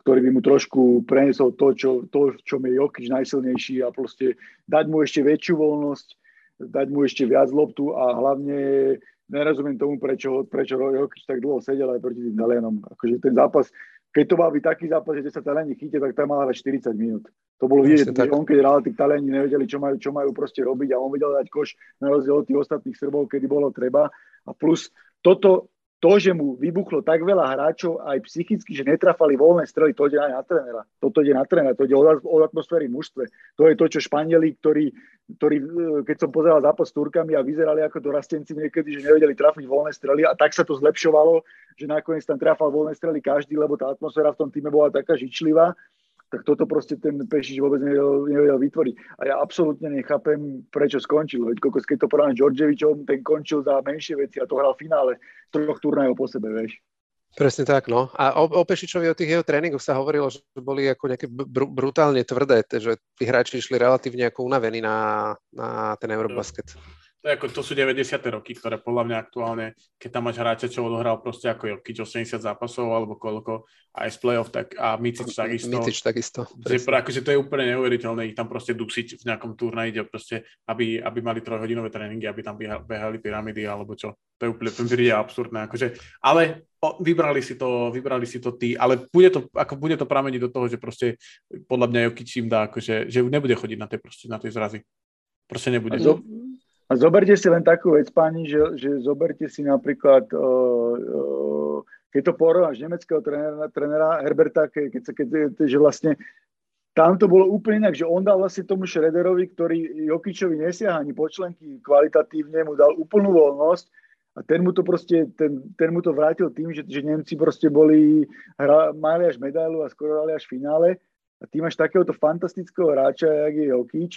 ktorý by mu trošku prenesol to, čo, to, v čom je Jokič najsilnejší, a proste dať mu ešte väčšiu voľnosť, dať mu ešte viac loptu a hlavne nerozumiem tomu, prečo, prečo Jokič tak dlho sedel aj proti tým Talianom. Akože ten zápas, keď to mal byť taký zápas, že sa Taliani chytia, tak tam mal hrať štyridsať minút. To bolo vidieť, že on keď hral, tí Taliani nevedeli, čo majú, čo majú proste robiť, a on vedel dať koš na rozdiel od tých ostatných Srbov, kedy bolo treba. A plus toto, to, že mu vybuchlo tak veľa hráčov aj psychicky, že netrafali voľné strely, to ide aj na trénera. Toto ide na trénera, to ide od atmosféry v mužstve. To je to, čo Španieli, ktorí, ktorí keď som pozeral zápas s Turkami a vyzerali ako dorastenci niekedy, že nevedeli trafiť voľné strely, a tak sa to zlepšovalo, že nakoniec tam trafal voľné strely každý, lebo tá atmosféra v tom týme bola taká žičlivá, tak toto proste ten Pešič vôbec nevedel, nevedel vytvoriť. A ja absolútne nechápem, prečo skončil. Veď kokos, keď to porovnám s Đorđevićom, ten končil za menšie veci a to hral v finále troch turnajov po sebe, vieš. Presne tak, no. A o, o Pešičovi, o tých jeho tréningoch sa hovorilo, že boli ako nejaké br- brutálne tvrdé, že tí hráči išli relatívne ako unavení na, na ten Eurobasket. To, ako, to sú deväťdesiate roky, ktoré podľa mňa aktuálne, keď tam máš hráča, čo odohral proste ako Jokič osemdesiat zápasov alebo koľko, aj z play-off, tak a Micič takisto. Micič takisto. Že, akože to je úplne neuveriteľné, ich tam proste dusiť v nejakom turnaji, ide proste, aby, aby mali trojhodinové tréningy, aby tam behali pyramidy alebo čo. To je úplne, to je absurdné, akože, ale o, vybrali si to, vybrali si to tí, ale bude to, ako bude to prameniť do toho, že proste podľa mňa Jokič im dá, akože, že nebude chodiť na tie, proste, na tie zrazy. Proste nebude. A, zo, a zoberte si len takú vec, páni, že, že zoberte si napríklad, uh, uh, keď to porovnáš nemeckého trenera, trenera Herberta, ke, keď sa, keď, že vlastne tam to bolo úplne inak, že on dal vlastne tomu Schröderovi, ktorý Jokičovi nesiaha ani po členky, kvalitatívne mu dal úplnú voľnosť. A ten mu to proste, ten, ten mu to vrátil tým, že, že Nemci proste boli, hra, mali až medailu a skoro dali až v finále. A ty máš takéhoto fantastického hráča, jak je Jokič,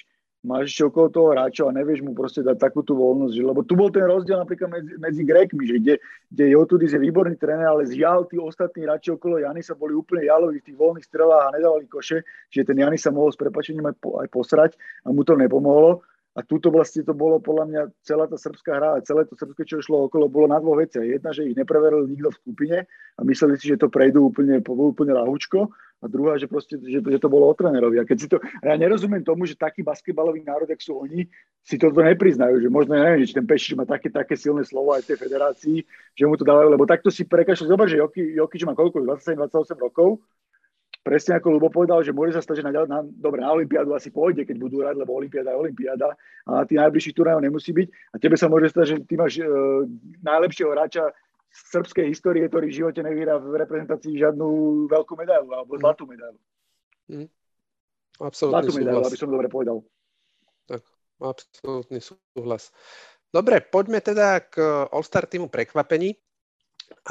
máš ešte okolo toho hráča a nevieš mu proste dať takú tú voľnosť. Že, lebo tu bol ten rozdiel napríklad medzi, medzi Grékmi, že kde, kde Jotudis je výborný tréner, ale zjal tí ostatní hráči okolo Janisa boli úplne jaloví v tých voľných strelách a nedávali koše, že ten Janis sa mohol s prepačením aj, po, aj posrať a mu to nepomohlo. A túto vlastne to bolo podľa mňa celá tá srbská hra a celé to srbské, čo išlo okolo, bolo na dvoch veciach. Jedna, že ich nepreveril nikto v skupine a mysleli si, že to prejdú úplne, úplne ľahúčko. A druhá, že proste, že, že to bolo o trénerovi. A keď si to, ja nerozumiem tomu, že taký basketbalový národ, jak sú oni, si toto nepriznajú. Že možno, ja neviem, či ten Pešič má také, také silné slovo aj v tej federácii, že mu to dávajú. Lebo takto si prekašľú. Zober, že Jokič Joki, má koľko? dvadsaťsedem dvadsaťosem rokov. Presne ako Lubo povedal, že môže sa stať, že na, na, dobre, na olympiádu asi pôjde, keď budú rád, lebo olympiáda je olympiáda a na tých najbližších turnajov nemusí byť. A tebe sa môže stať, že ty máš e, najlepšieho hráča z srbskej histórie, ktorý v živote nevyhrá v reprezentácii žiadnu veľkú medailu alebo zlatú medailu. Mm. Absolútny zlatú medailu, aby som dobre povedal. Tak, absolútny súhlas. Dobre, poďme teda k All-Star týmu prekvapení.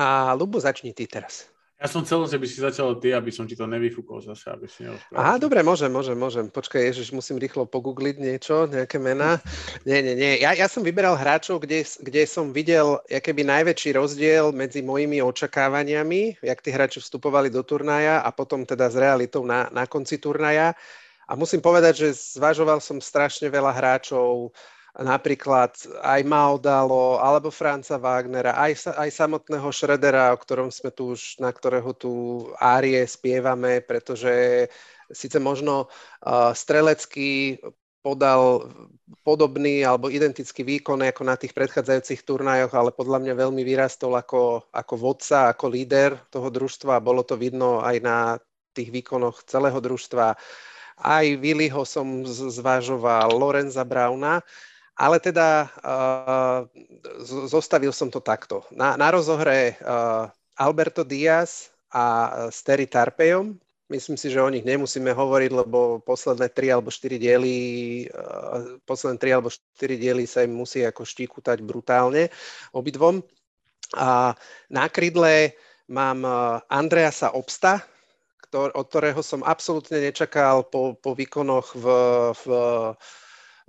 A Lubo, začni ty teraz. Ja som chcel, že by si začal ty, aby som ti to nevyfúkol zase, aby si neospravil. Aha, dobre, môžem, môžem, môžem. Počkaj, Ježiš, musím rýchlo pogoogliť niečo, nejaké mená. Nie, nie, nie. Ja, ja som vyberal hráčov, kde, kde som videl akoby najväčší rozdiel medzi mojimi očakávaniami, jak tí hráči vstupovali do turnaja a potom teda s realitou na, na konci turnaja. A musím povedať, že zvažoval som strašne veľa hráčov, napríklad aj Maoda Lô, alebo Franza Wagnera, aj, aj samotného Schrödera, o ktorom sme tu už, na ktorého tu árie spievame, pretože síce možno uh, strelecký podal podobný alebo identický výkon ako na tých predchádzajúcich turnajoch, ale podľa mňa veľmi vyrastol ako, ako vodca, ako líder toho družstva. Bolo to vidno aj na tých výkonoch celého družstva. Aj Willyho som zvažoval, Lorenza Browna. Ale teda uh, zostavil som to takto. Na, na rozohre uh, Alberto Díaz a Steri Tarpejom, Myslím si, že o nich nemusíme hovoriť, lebo posledné tri alebo štyri diely, posledné tri alebo štyri diely sa im musí ako štíkutať brutálne obidvom. A na krídle mám Andreasa Obsta, ktor- od ktorého som absolútne nečakal po, po výkonoch v, v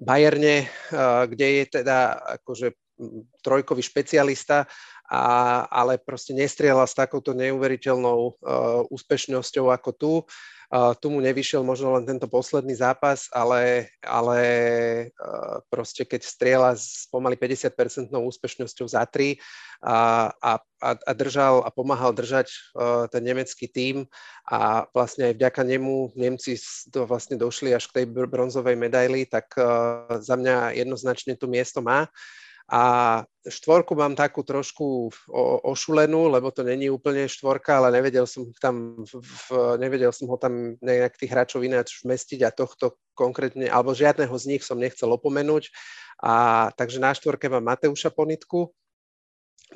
Bayerne, kde je teda akože trojkový špecialista, A, ale proste nestrieľa s takouto neuveriteľnou uh, úspešnosťou ako tu. Uh, tu mu nevyšiel možno len tento posledný zápas, ale, ale uh, proste keď strieľa s pomaly päťdesiat percent úspešnosťou za tri a, a, a držal a pomáhal držať uh, ten nemecký tím a vlastne aj vďaka nemu Nemci do, vlastne došli až k tej bronzovej medaili, tak uh, za mňa jednoznačne to miesto má. A štvorku mám takú trošku ošulenú, lebo to není úplne štvorka, ale nevedel som, tam v, nevedel som ho tam nejak tých hráčov ináč vmestiť a tohto konkrétne, alebo žiadneho z nich som nechcel opomenúť. A takže na štvorke mám Mateuša Ponitku.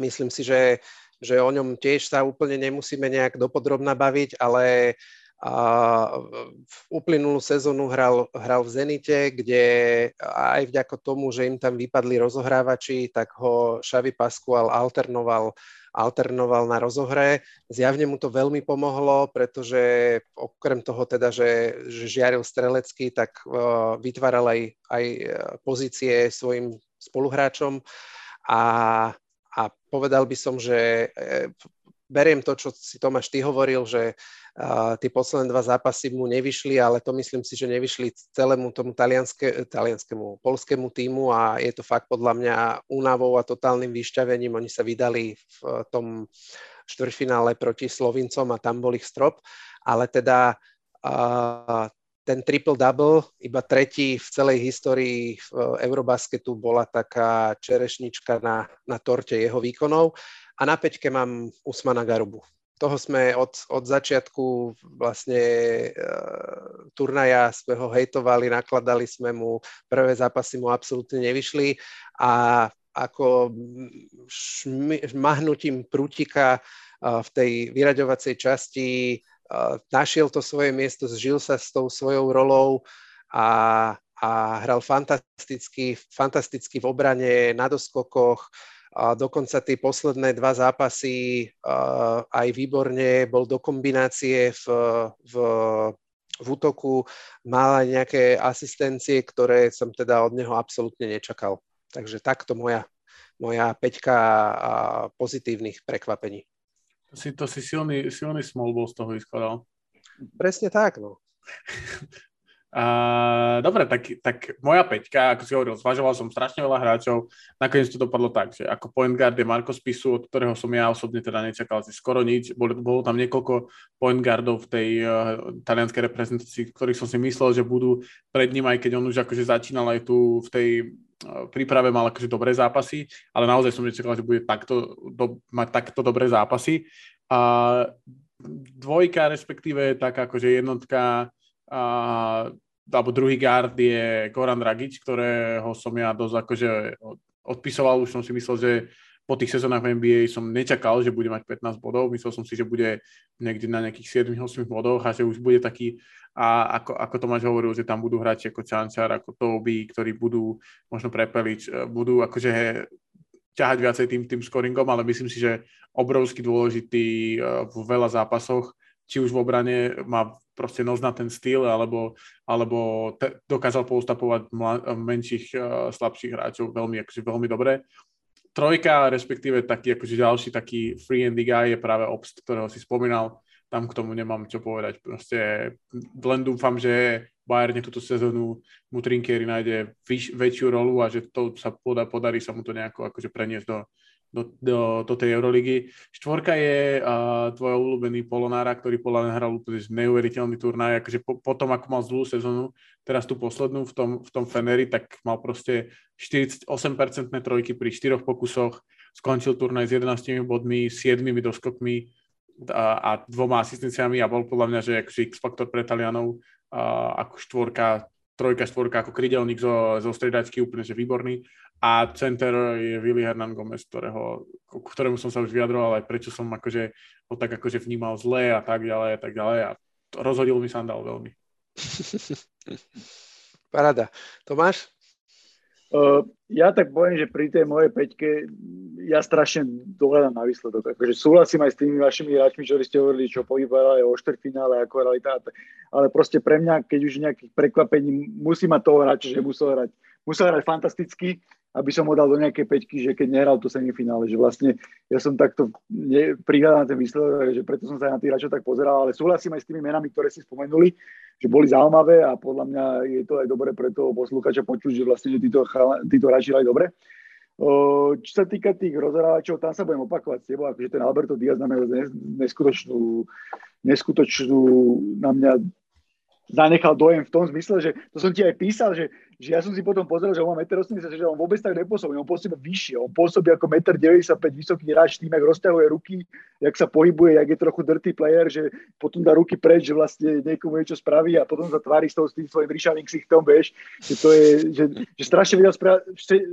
Myslím si, že, že o ňom tiež sa úplne nemusíme nejak dopodrobna baviť, ale a v uplynulú sezónu hral, hral v Zenite, kde aj vďaka tomu, že im tam vypadli rozohrávači, tak ho Xavi Pascual alternoval, alternoval na rozohre. Zjavne mu to veľmi pomohlo, pretože okrem toho teda, že, že žiaril strelecky, tak uh, vytváral aj, aj pozície svojim spoluhráčom a, a povedal by som, že eh, beriem to, čo si Tomáš ty hovoril, že uh, tie posledné dva zápasy mu nevyšli, ale to myslím si, že nevyšli celému tomu talianske, talianskému, poľskému tímu a je to fakt podľa mňa únavou a totálnym vyšťavením. Oni sa vydali v uh, tom štvrťfinále proti Slovincom a tam bol ich strop, ale teda uh, ten triple-double, iba tretí v celej histórii Eurobasketu, bola taká čerešnička na, na torte jeho výkonov. A na peťke mám Usmana Garubu. Toho sme od, od začiatku vlastne e, turnaja sme ho hejtovali, nakladali sme mu, prvé zápasy mu absolútne nevyšli a ako šmi, mahnutím prútika e, v tej vyraďovacej časti našiel to svoje miesto, zžil sa s tou svojou rolou a, a hral fantasticky, fantasticky v obrane, na doskokoch. A dokonca tie posledné dva zápasy a, aj výborne bol do kombinácie v, v, v útoku. Mal aj nejaké asistencie, ktoré som teda od neho absolútne nečakal. Takže takto moja, moja peťka pozitívnych prekvapení. To si, to si silný, silný small ball z toho vyskladal. Presne tak, no. Uh, dobre, tak, tak moja peťka, ako si hovoril, zvažoval som strašne veľa hráčov, nakoniec to dopadlo tak, že ako point guard je Marko Spisu, od ktorého som ja osobne teda nečakal si skoro nič, bolo, bolo tam niekoľko point guardov v tej uh, talianskej reprezentácii, ktorých som si myslel, že budú pred ním, aj keď on už akože začínal aj tu v tej uh, príprave, mal akože dobré zápasy, ale naozaj som nečakal, že bude takto, do, mať takto dobré zápasy. Uh, dvojka, respektíve taká akože jednotka, a, alebo druhý guard je Goran Dragic, ktorého som ja dosť akože odpisoval, už som si myslel, že po tých sezónach v en bí ej som nečakal, že bude mať pätnásť bodov, myslel som si, že bude niekde na nejakých sedem osem bodoch a že už bude taký, a ako, ako Tomáš hovoril, že tam budú hráči ako Čančar, ako Toby, ktorí budú možno prepelič, budú akože he, ťahať viacej tým, tým scoringom, ale myslím si, že obrovsky dôležitý v veľa zápasoch, či už v obrane má proste nos na ten štýl, alebo, alebo te, dokázal poustapovať mla, menších, uh, slabších hráčov veľmi, akože veľmi dobre. Trojka, respektíve taký, akože ďalší taký free endy guy je práve Obst, ktorého si spomínal. Tam k tomu nemám čo povedať. Proste len dúfam, že Bayern túto sezónu mu Trinkieri nájde vyš, väčšiu rolu a že to sa poda, podarí sa mu to nejako akože preniesť do Do, do, do tej Euroligy. Štvorka je uh, tvoj obľúbený Polonára, ktorý podľa mňa hral úplne neuveriteľný turnaj, akože po, po tom, ako mal zlú sezónu, teraz tú poslednú v tom, v tom Feneri, tak mal proste štyridsaťosem percent trojky pri štyroch pokusoch, skončil turnaj s jedenástimi bodmi, siedmimi doskokmi a, a dvoma asistenciami a bol podľa mňa, že akože X-faktor pre Talianov uh, ako štvorka, trojka, štvorka ako krydelník zo, zo striedačky, úplne že výborný. A center je Willy Hernangómez, ktorého, ktorému som sa už vyjadroval, aj prečo som akože ho tak akože vnímal zle a tak ďalej a tak ďalej. A rozhodil mi sandál veľmi. Paráda. Tomáš? Uh, ja tak poviem, že pri tej mojej peťke ja strašne dohľadám na výsledok. Akože súhlasím aj s tými vašimi hráčmi, čo ste hovorili, čo povýbali o štvrťfinále, ako hrali tá. Ale proste pre mňa, keď už nejakých prekvapení, musí mať toho hráča, že musel hrať. Musel hrať fantasticky, aby som ho dal do nejakej peťky, že keď nehral to semifinále. Že vlastne ja som takto prihľadal na ten výsledok, že preto som sa na tých hráčov tak pozeral. Ale súhlasím aj s tými menami, ktoré si spomenuli, že boli zaujímavé a podľa mňa je to aj dobre pre toho poslúkača počuť, že vlastne títo, títo hráči hrali dobre. Čo sa týka tých rozhrávačov, tam sa budem opakovať s tebou, akože ten Alberto Díaz na mňa neskutočnú, neskutočnú na mňa zanechal dojem v tom zmysle, že to som ti aj písal, že, že ja som si potom pozrel, že on má jeden meter osemdesiat, že on vôbec tak nepôsobí, on pôsobí vyššie, on pôsobí ako jeden meter deväťdesiatpäť vysoký hráč, tým, jak rozťahuje ruky, jak sa pohybuje, jak je trochu dirty player, že potom dá ruky preč, že vlastne niekomu niečo spraví a potom sa tvári s, s tým svojim ryšavým ksichtom, vieš, že to je, že, že strašne vedel, spra-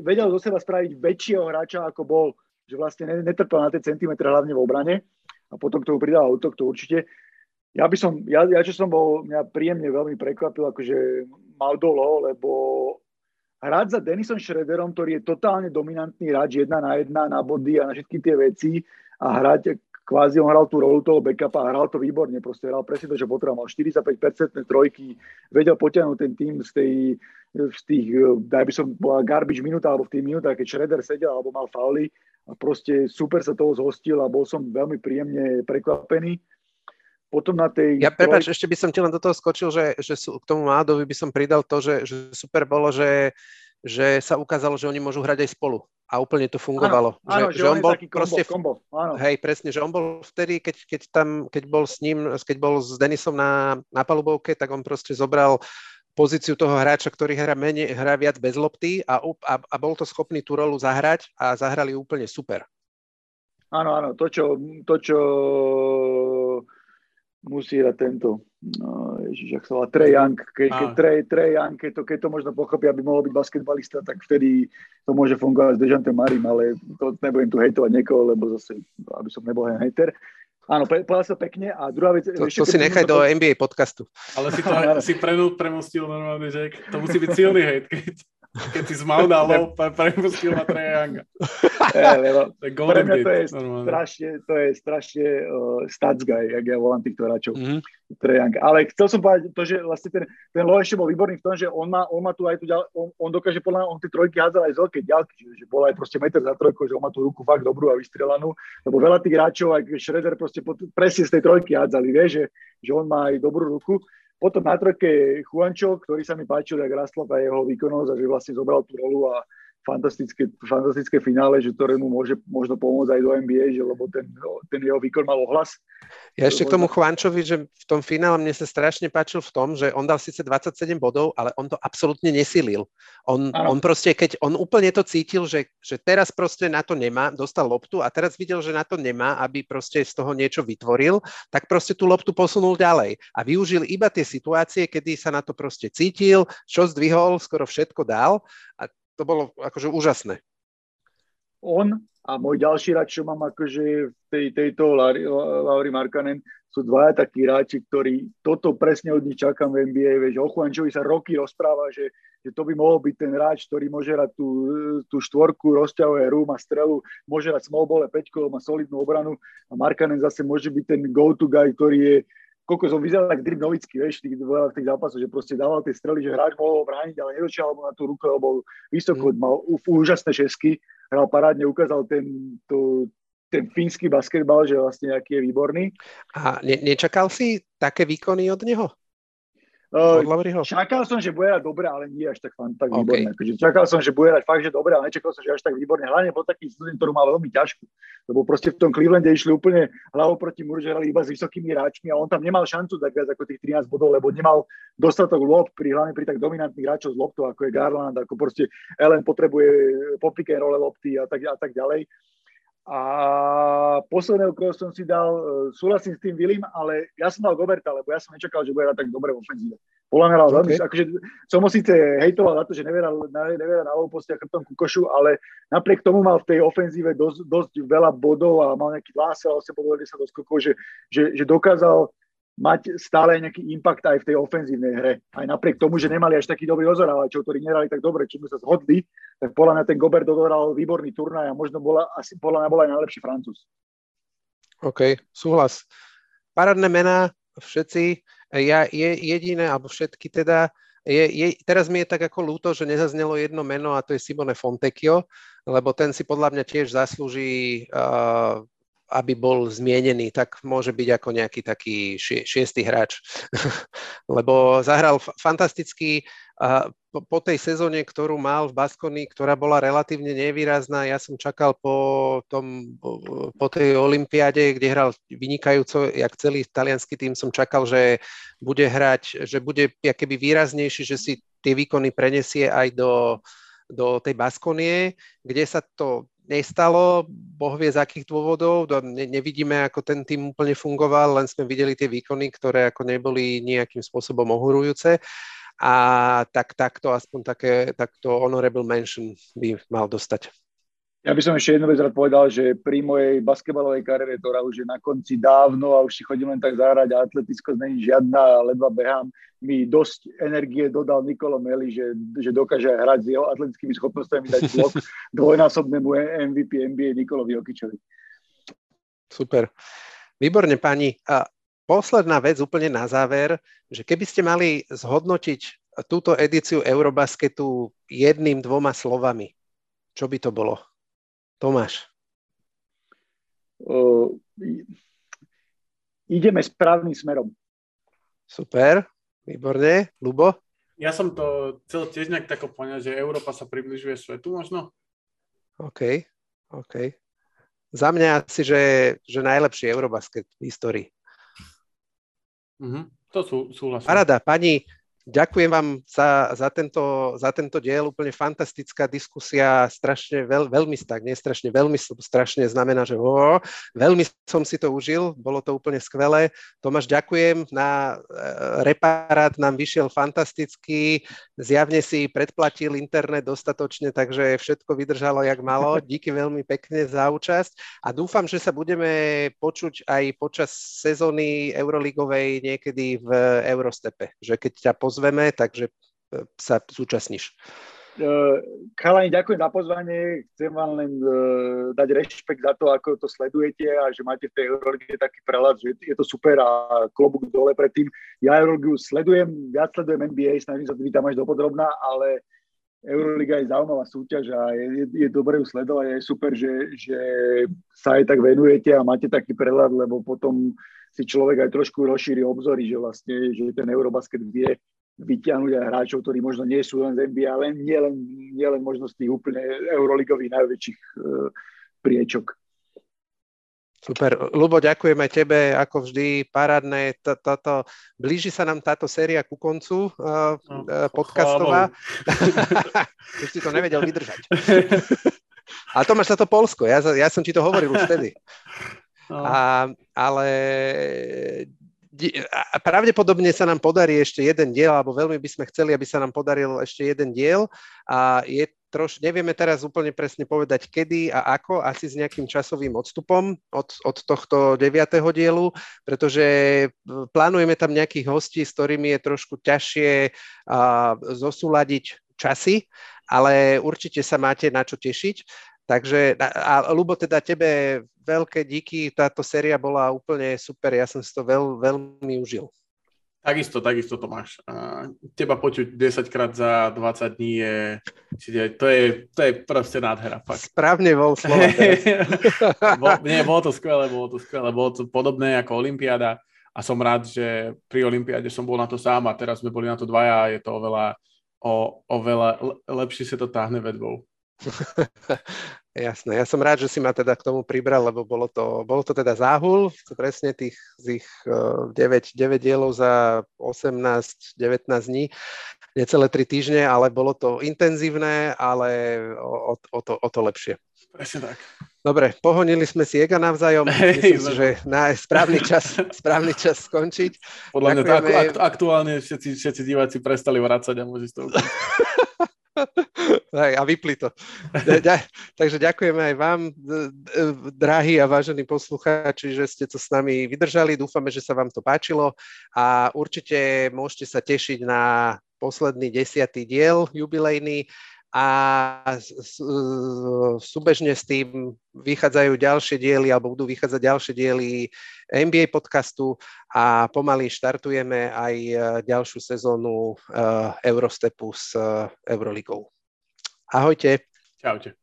vedel zo seba spraviť väčšieho hráča, ako bol, že vlastne netrpel na ten centimetr hlavne v obrane a potom k tomu pridal útok, to určite. Ja by som, ja, ja čo som bol, mňa príjemne veľmi prekvapil, akože Maodo Lô, lebo hrať za Dennisom Schröderom, ktorý je totálne dominantný hráč, jedna na jedna, na body a na všetky tie veci a hrať, kvázi on hral tú rolu toho backupa a hral to výborne, proste hral presne to, že potreboval, mal štyridsaťpäť percent trojky, vedel potiahnuť ten tým z tej, z tých, daj by som bola garbage minúta, alebo v tých minútach, keď Schröder sedel, alebo mal fauly a proste super sa toho zhostil a bol som veľmi príjemne prekvapený. Potom na tej... Ja prepáč, ešte by som ti len do toho skočil, že, že sú, k tomu Mádovi by som pridal to, že, že super bolo, že, že sa ukázalo, že oni môžu hrať aj spolu. A úplne to fungovalo. Áno, áno, že, že on, on bol taký proste... Kombo, kombo, áno. Hej, presne, že on bol vtedy, keď, keď, tam, keď bol s ním, keď bol s Dennisom na, na palubovke, tak on proste zobral pozíciu toho hráča, ktorý hrá menej, hrá viac bez lopty a, a, a bol to schopný tú rolu zahrať a zahrali úplne super. Áno, áno, to čo... To, čo... musí hrať tento, no, ježiš, ak sa volá, Trae Young, keď ke, Trae, Trae Young, keď to, ke to možno pochopí, aby mohol byť basketbalista, tak vtedy to môže fungovať s Dejante Marim, ale to nebudem tu hejtovať niekoho, lebo zase, aby som nebol hejter. Áno, povedal sa pekne a druhá vec... To, ešte, to si nechaj do to... en bí ej podcastu. Ale si to si premostil normálne, že to musí byť silný hejt, keď, keď si zmaudalo, premostil na Trae Younga. Pre mňa to je strašne, to je strašne uh, stats guy, jak ja volám týchto hráčov. Mm-hmm. Trae Young. Ale chcel som povedať to, že vlastne ten, ten Lô ešte bol výborný v tom, že on má, on má tu aj tu ďal, on, on dokáže podľa mňa, on tie trojky hádzal aj z veľkej ďalky, že, že bol aj proste meter za trojkou, že on má tú ruku fakt dobrú a vystrelanú, lebo veľa tých hráčov, aj Schröder proste pod, presne z tej trojky hádzali, vie, že, že on má aj dobrú ruku. Potom na trojke je Juancho, ktorý sa mi páčil, jak rastla tá jeho výkonnosť a že vlastne zobral tú rolu a fantastické, fantastické finále, že ktorému môže možno pomôcť aj do en bí ej, že lebo ten, ten jeho výkon mal ohlas. Ja ešte k tomu Juančovi, že v tom finále mne sa strašne páčil v tom, že on dal síce dvadsaťsedem bodov, ale on to absolútne nesilil. On, on proste, keď on úplne to cítil, že, že teraz proste na to nemá, dostal loptu a teraz videl, že na to nemá, aby proste z toho niečo vytvoril, tak proste tú loptu posunul ďalej a využil iba tie situácie, kedy sa na to proste cítil, čo zdvihol, skoro všetko dal a to bolo akože úžasné. On a môj ďalší hráč, čo mám akože v tej, tejto Lauri Markkanen, sú dvaja takí hráči, ktorí toto presne od nich čakám v en bí ej. Vieš, o Juančovi sa roky rozpráva, že, že to by mohol byť ten hráč, ktorý môže hrať tú, tú štvorku, rozťahuje hru, má strelu, môže hrať small ball, peťko, má solidnú obranu a Markkanen zase môže byť ten go-to guy, ktorý je koľko som vyzeral tak Drip Novický, vieš, tých, tých zápasov, že proste dával tie strely, že hráč mohol brániť, ale nedočiaľ mu na tú ruku, lebo vysoko, mm. mal úžasné šesky, hral parádne, ukázal ten, to, ten fínsky basketbal, že vlastne aký je výborný. A ne, nečakal si také výkony od neho? Uh, od čakal som, že bude hrať dobre, ale nie až tak, tak okay. Výborné. Takže čakal som, že bude hrať fakt, že dobre, ale nečakal som, že až tak výborné. Hlavne bol taký student, ktorý mal veľmi ťažkú. Lebo proste v tom Clevelande išli úplne hlavou proti múru, že hrali iba s vysokými hráčmi a on tam nemal šancu dať viac ako tých trinásť bodov, lebo nemal dostatok lôb, pri, hlavne pri tak dominantných hráčov z loptov, ako je Garland, ako proste Allen potrebuje popiké role lopty a tak, a tak ďalej. A posledného, ktorého som si dal, súhlasím s tým Willim, ale ja som dal Goberta, lebo ja som nečakal, že bude hrať tak dobre v ofenzíve. Podľa mňa hral veľmi, akože som ho síce hejtoval za to, že neveral na louposti a chrbtom ku košu, ale napriek tomu mal v tej ofenzíve dosť, dosť veľa bodov a mal nejaký dvásel, osem bodov, desať do skokov, že, že, že dokázal mať stále nejaký impact aj v tej ofenzívnej hre. Aj napriek tomu, že nemali až taký dobrý ozohrávačov, ktorí nerali tak dobre, čo sme sa zhodli, tak podľa mňa ten Gobert dohral výborný turnaj a možno bola, asi podľa mňa bola aj najlepší Francúz. OK, súhlas. Parádne mená, všetci. Ja je jediné, alebo všetky teda, je, je, teraz mi je tak ako ľúto, že nezaznelo jedno meno a to je Simone Fontecchio, lebo ten si podľa mňa tiež zaslúži... Uh, aby bol zmienený, tak môže byť ako nejaký taký šiestý hráč. Lebo zahral fantasticky uh, po, po tej sezóne, ktorú mal v Baskoni, ktorá bola relatívne nevýrazná. Ja som čakal po, tom, po tej olympiáde, kde hral vynikajúco, jak celý taliansky tým, som čakal, že bude hrať, že bude akoby výraznejší, že si tie výkony prenesie aj do, do tej Baskonie, kde sa to nestalo, Boh vie z akých dôvodov, ne, nevidíme, ako ten tým úplne fungoval, len sme videli tie výkony, ktoré ako neboli nejakým spôsobom ohurujúce a tak, takto aspoň také, takto honorable mention by mal dostať. Ja by som ešte jednu vec rád povedal, že pri mojej basketbalovej kariére, ktorá už je na konci dávno a už si chodím len tak zahrať a atletickosť není žiadna, ledva behám, mi dosť energie dodal Nikolo Meli, že, že dokáže hrať s jeho atletickými schopnostami dať blok dvojnásobnému em ví pí en bí ej Nikolovi Jokićovi. Super. Výborne, pani. A posledná vec úplne na záver, že keby ste mali zhodnotiť túto edíciu Eurobasketu jedným, dvoma slovami, čo by to bolo? Tomáš. Uh, ideme správnym smerom. Super, výborne. Lubo? Ja som to cel tiež nejak tako poňal, že Európa sa približuje svetu možno. OK, OK. Za mňa asi, že, že najlepší Eurobasket v histórii. Uh-huh. To sú, súhlasím. Parada, pani... Ďakujem vám za, za, tento, za tento diel, úplne fantastická diskusia, strašne veľ, veľmi, tak nie strašne, veľmi strašne znamená, že oh, veľmi som si to užil, bolo to úplne skvelé. Tomáš, ďakujem, na reparát nám vyšiel fantasticky, zjavne si predplatil internet dostatočne, takže všetko vydržalo, jak malo. Díky veľmi pekne za účasť a dúfam, že sa budeme počuť aj počas sezóny euroligovej niekedy v Eurostepe, že keď ťa poz- Zveme, takže sa zúčastníš. Chalani, ďakujem za pozvanie. Chcem vám len dať rešpekt za to, ako to sledujete a že máte v tej Eurolige taký prehľad, že je to super a klobúk dole predtým. Ja Euroligu sledujem, viac sledujem en bí ej, snažím sa byť tam až dopodrobná, ale Euroliga je zaujímavá súťaž a je, je dobre ju sledovať. Je super, že, že sa aj tak venujete a máte taký prehľad, lebo potom si človek aj trošku rozšíri obzory, že vlastne že ten Eurobasket vie vyťahnuť aj hráčov, ktorí možno nie sú len z en bí ej, ale nie len, nie len možno z tých úplne euroligových najväčších uh, priečok. Super. Lubo, ďakujeme tebe, ako vždy, parádne. Blíži sa nám táto séria ku koncu uh, uh, podcastová. Už si to nevedel vydržať. A Tomáš, sa to Poľsko, ja, ja som ti to hovoril už vtedy. A, ale... A pravdepodobne sa nám podarí ešte jeden diel, alebo veľmi by sme chceli, aby sa nám podaril ešte jeden diel a je troš, nevieme teraz úplne presne povedať kedy a ako, asi s nejakým časovým odstupom od, od tohto deviateho dielu, pretože plánujeme tam nejakých hostí, s ktorými je trošku ťažšie a, zosúľadiť časy, ale určite sa máte na čo tešiť. Takže, a Lubo, teda tebe veľké díky, táto séria bola úplne super, ja som si to veľ, veľmi užil. Takisto, takisto Tomáš. Teba počuť desaťkrát za dvadsať dní je, to je, to je proste nádhera. Fakt. Správne bol slovo. Bo, nie, bolo to skvelé, bolo to skvelé, bolo to podobné ako olympiáda a som rád, že pri olympiáde som bol na to sám a teraz sme boli na to dvaja a je to oveľa, o, oveľa lepšie sa to táhne vedbou. Jasné, ja som rád, že si ma teda k tomu pribral, lebo bolo to, bolo to teda záhul, presne tých, tých deväť, deväť dielov za osemnásť devätnásť dní, necelé tri týždne, ale bolo to intenzívne, ale o, o, o, to, o to lepšie. Presne tak. Dobre, pohonili sme si ega navzájom, myslím si, že na správny čas, správny čas skončiť. Podľa mňa tak, aktuálne všetci, všetci diváci prestali vracať a môžeš to ukončiť. a vypli to. Takže ďakujeme aj vám, drahí a vážení poslucháči, že ste to s nami vydržali. Dúfame, že sa vám to páčilo a určite môžete sa tešiť na posledný desiatý diel jubilejný a súbežne s tým vychádzajú ďalšie diely alebo budú vychádzať ďalšie diely en bí ej podcastu a pomaly štartujeme aj ďalšiu sezónu Eurostepu s Euroligou. Ahojte. Čaute.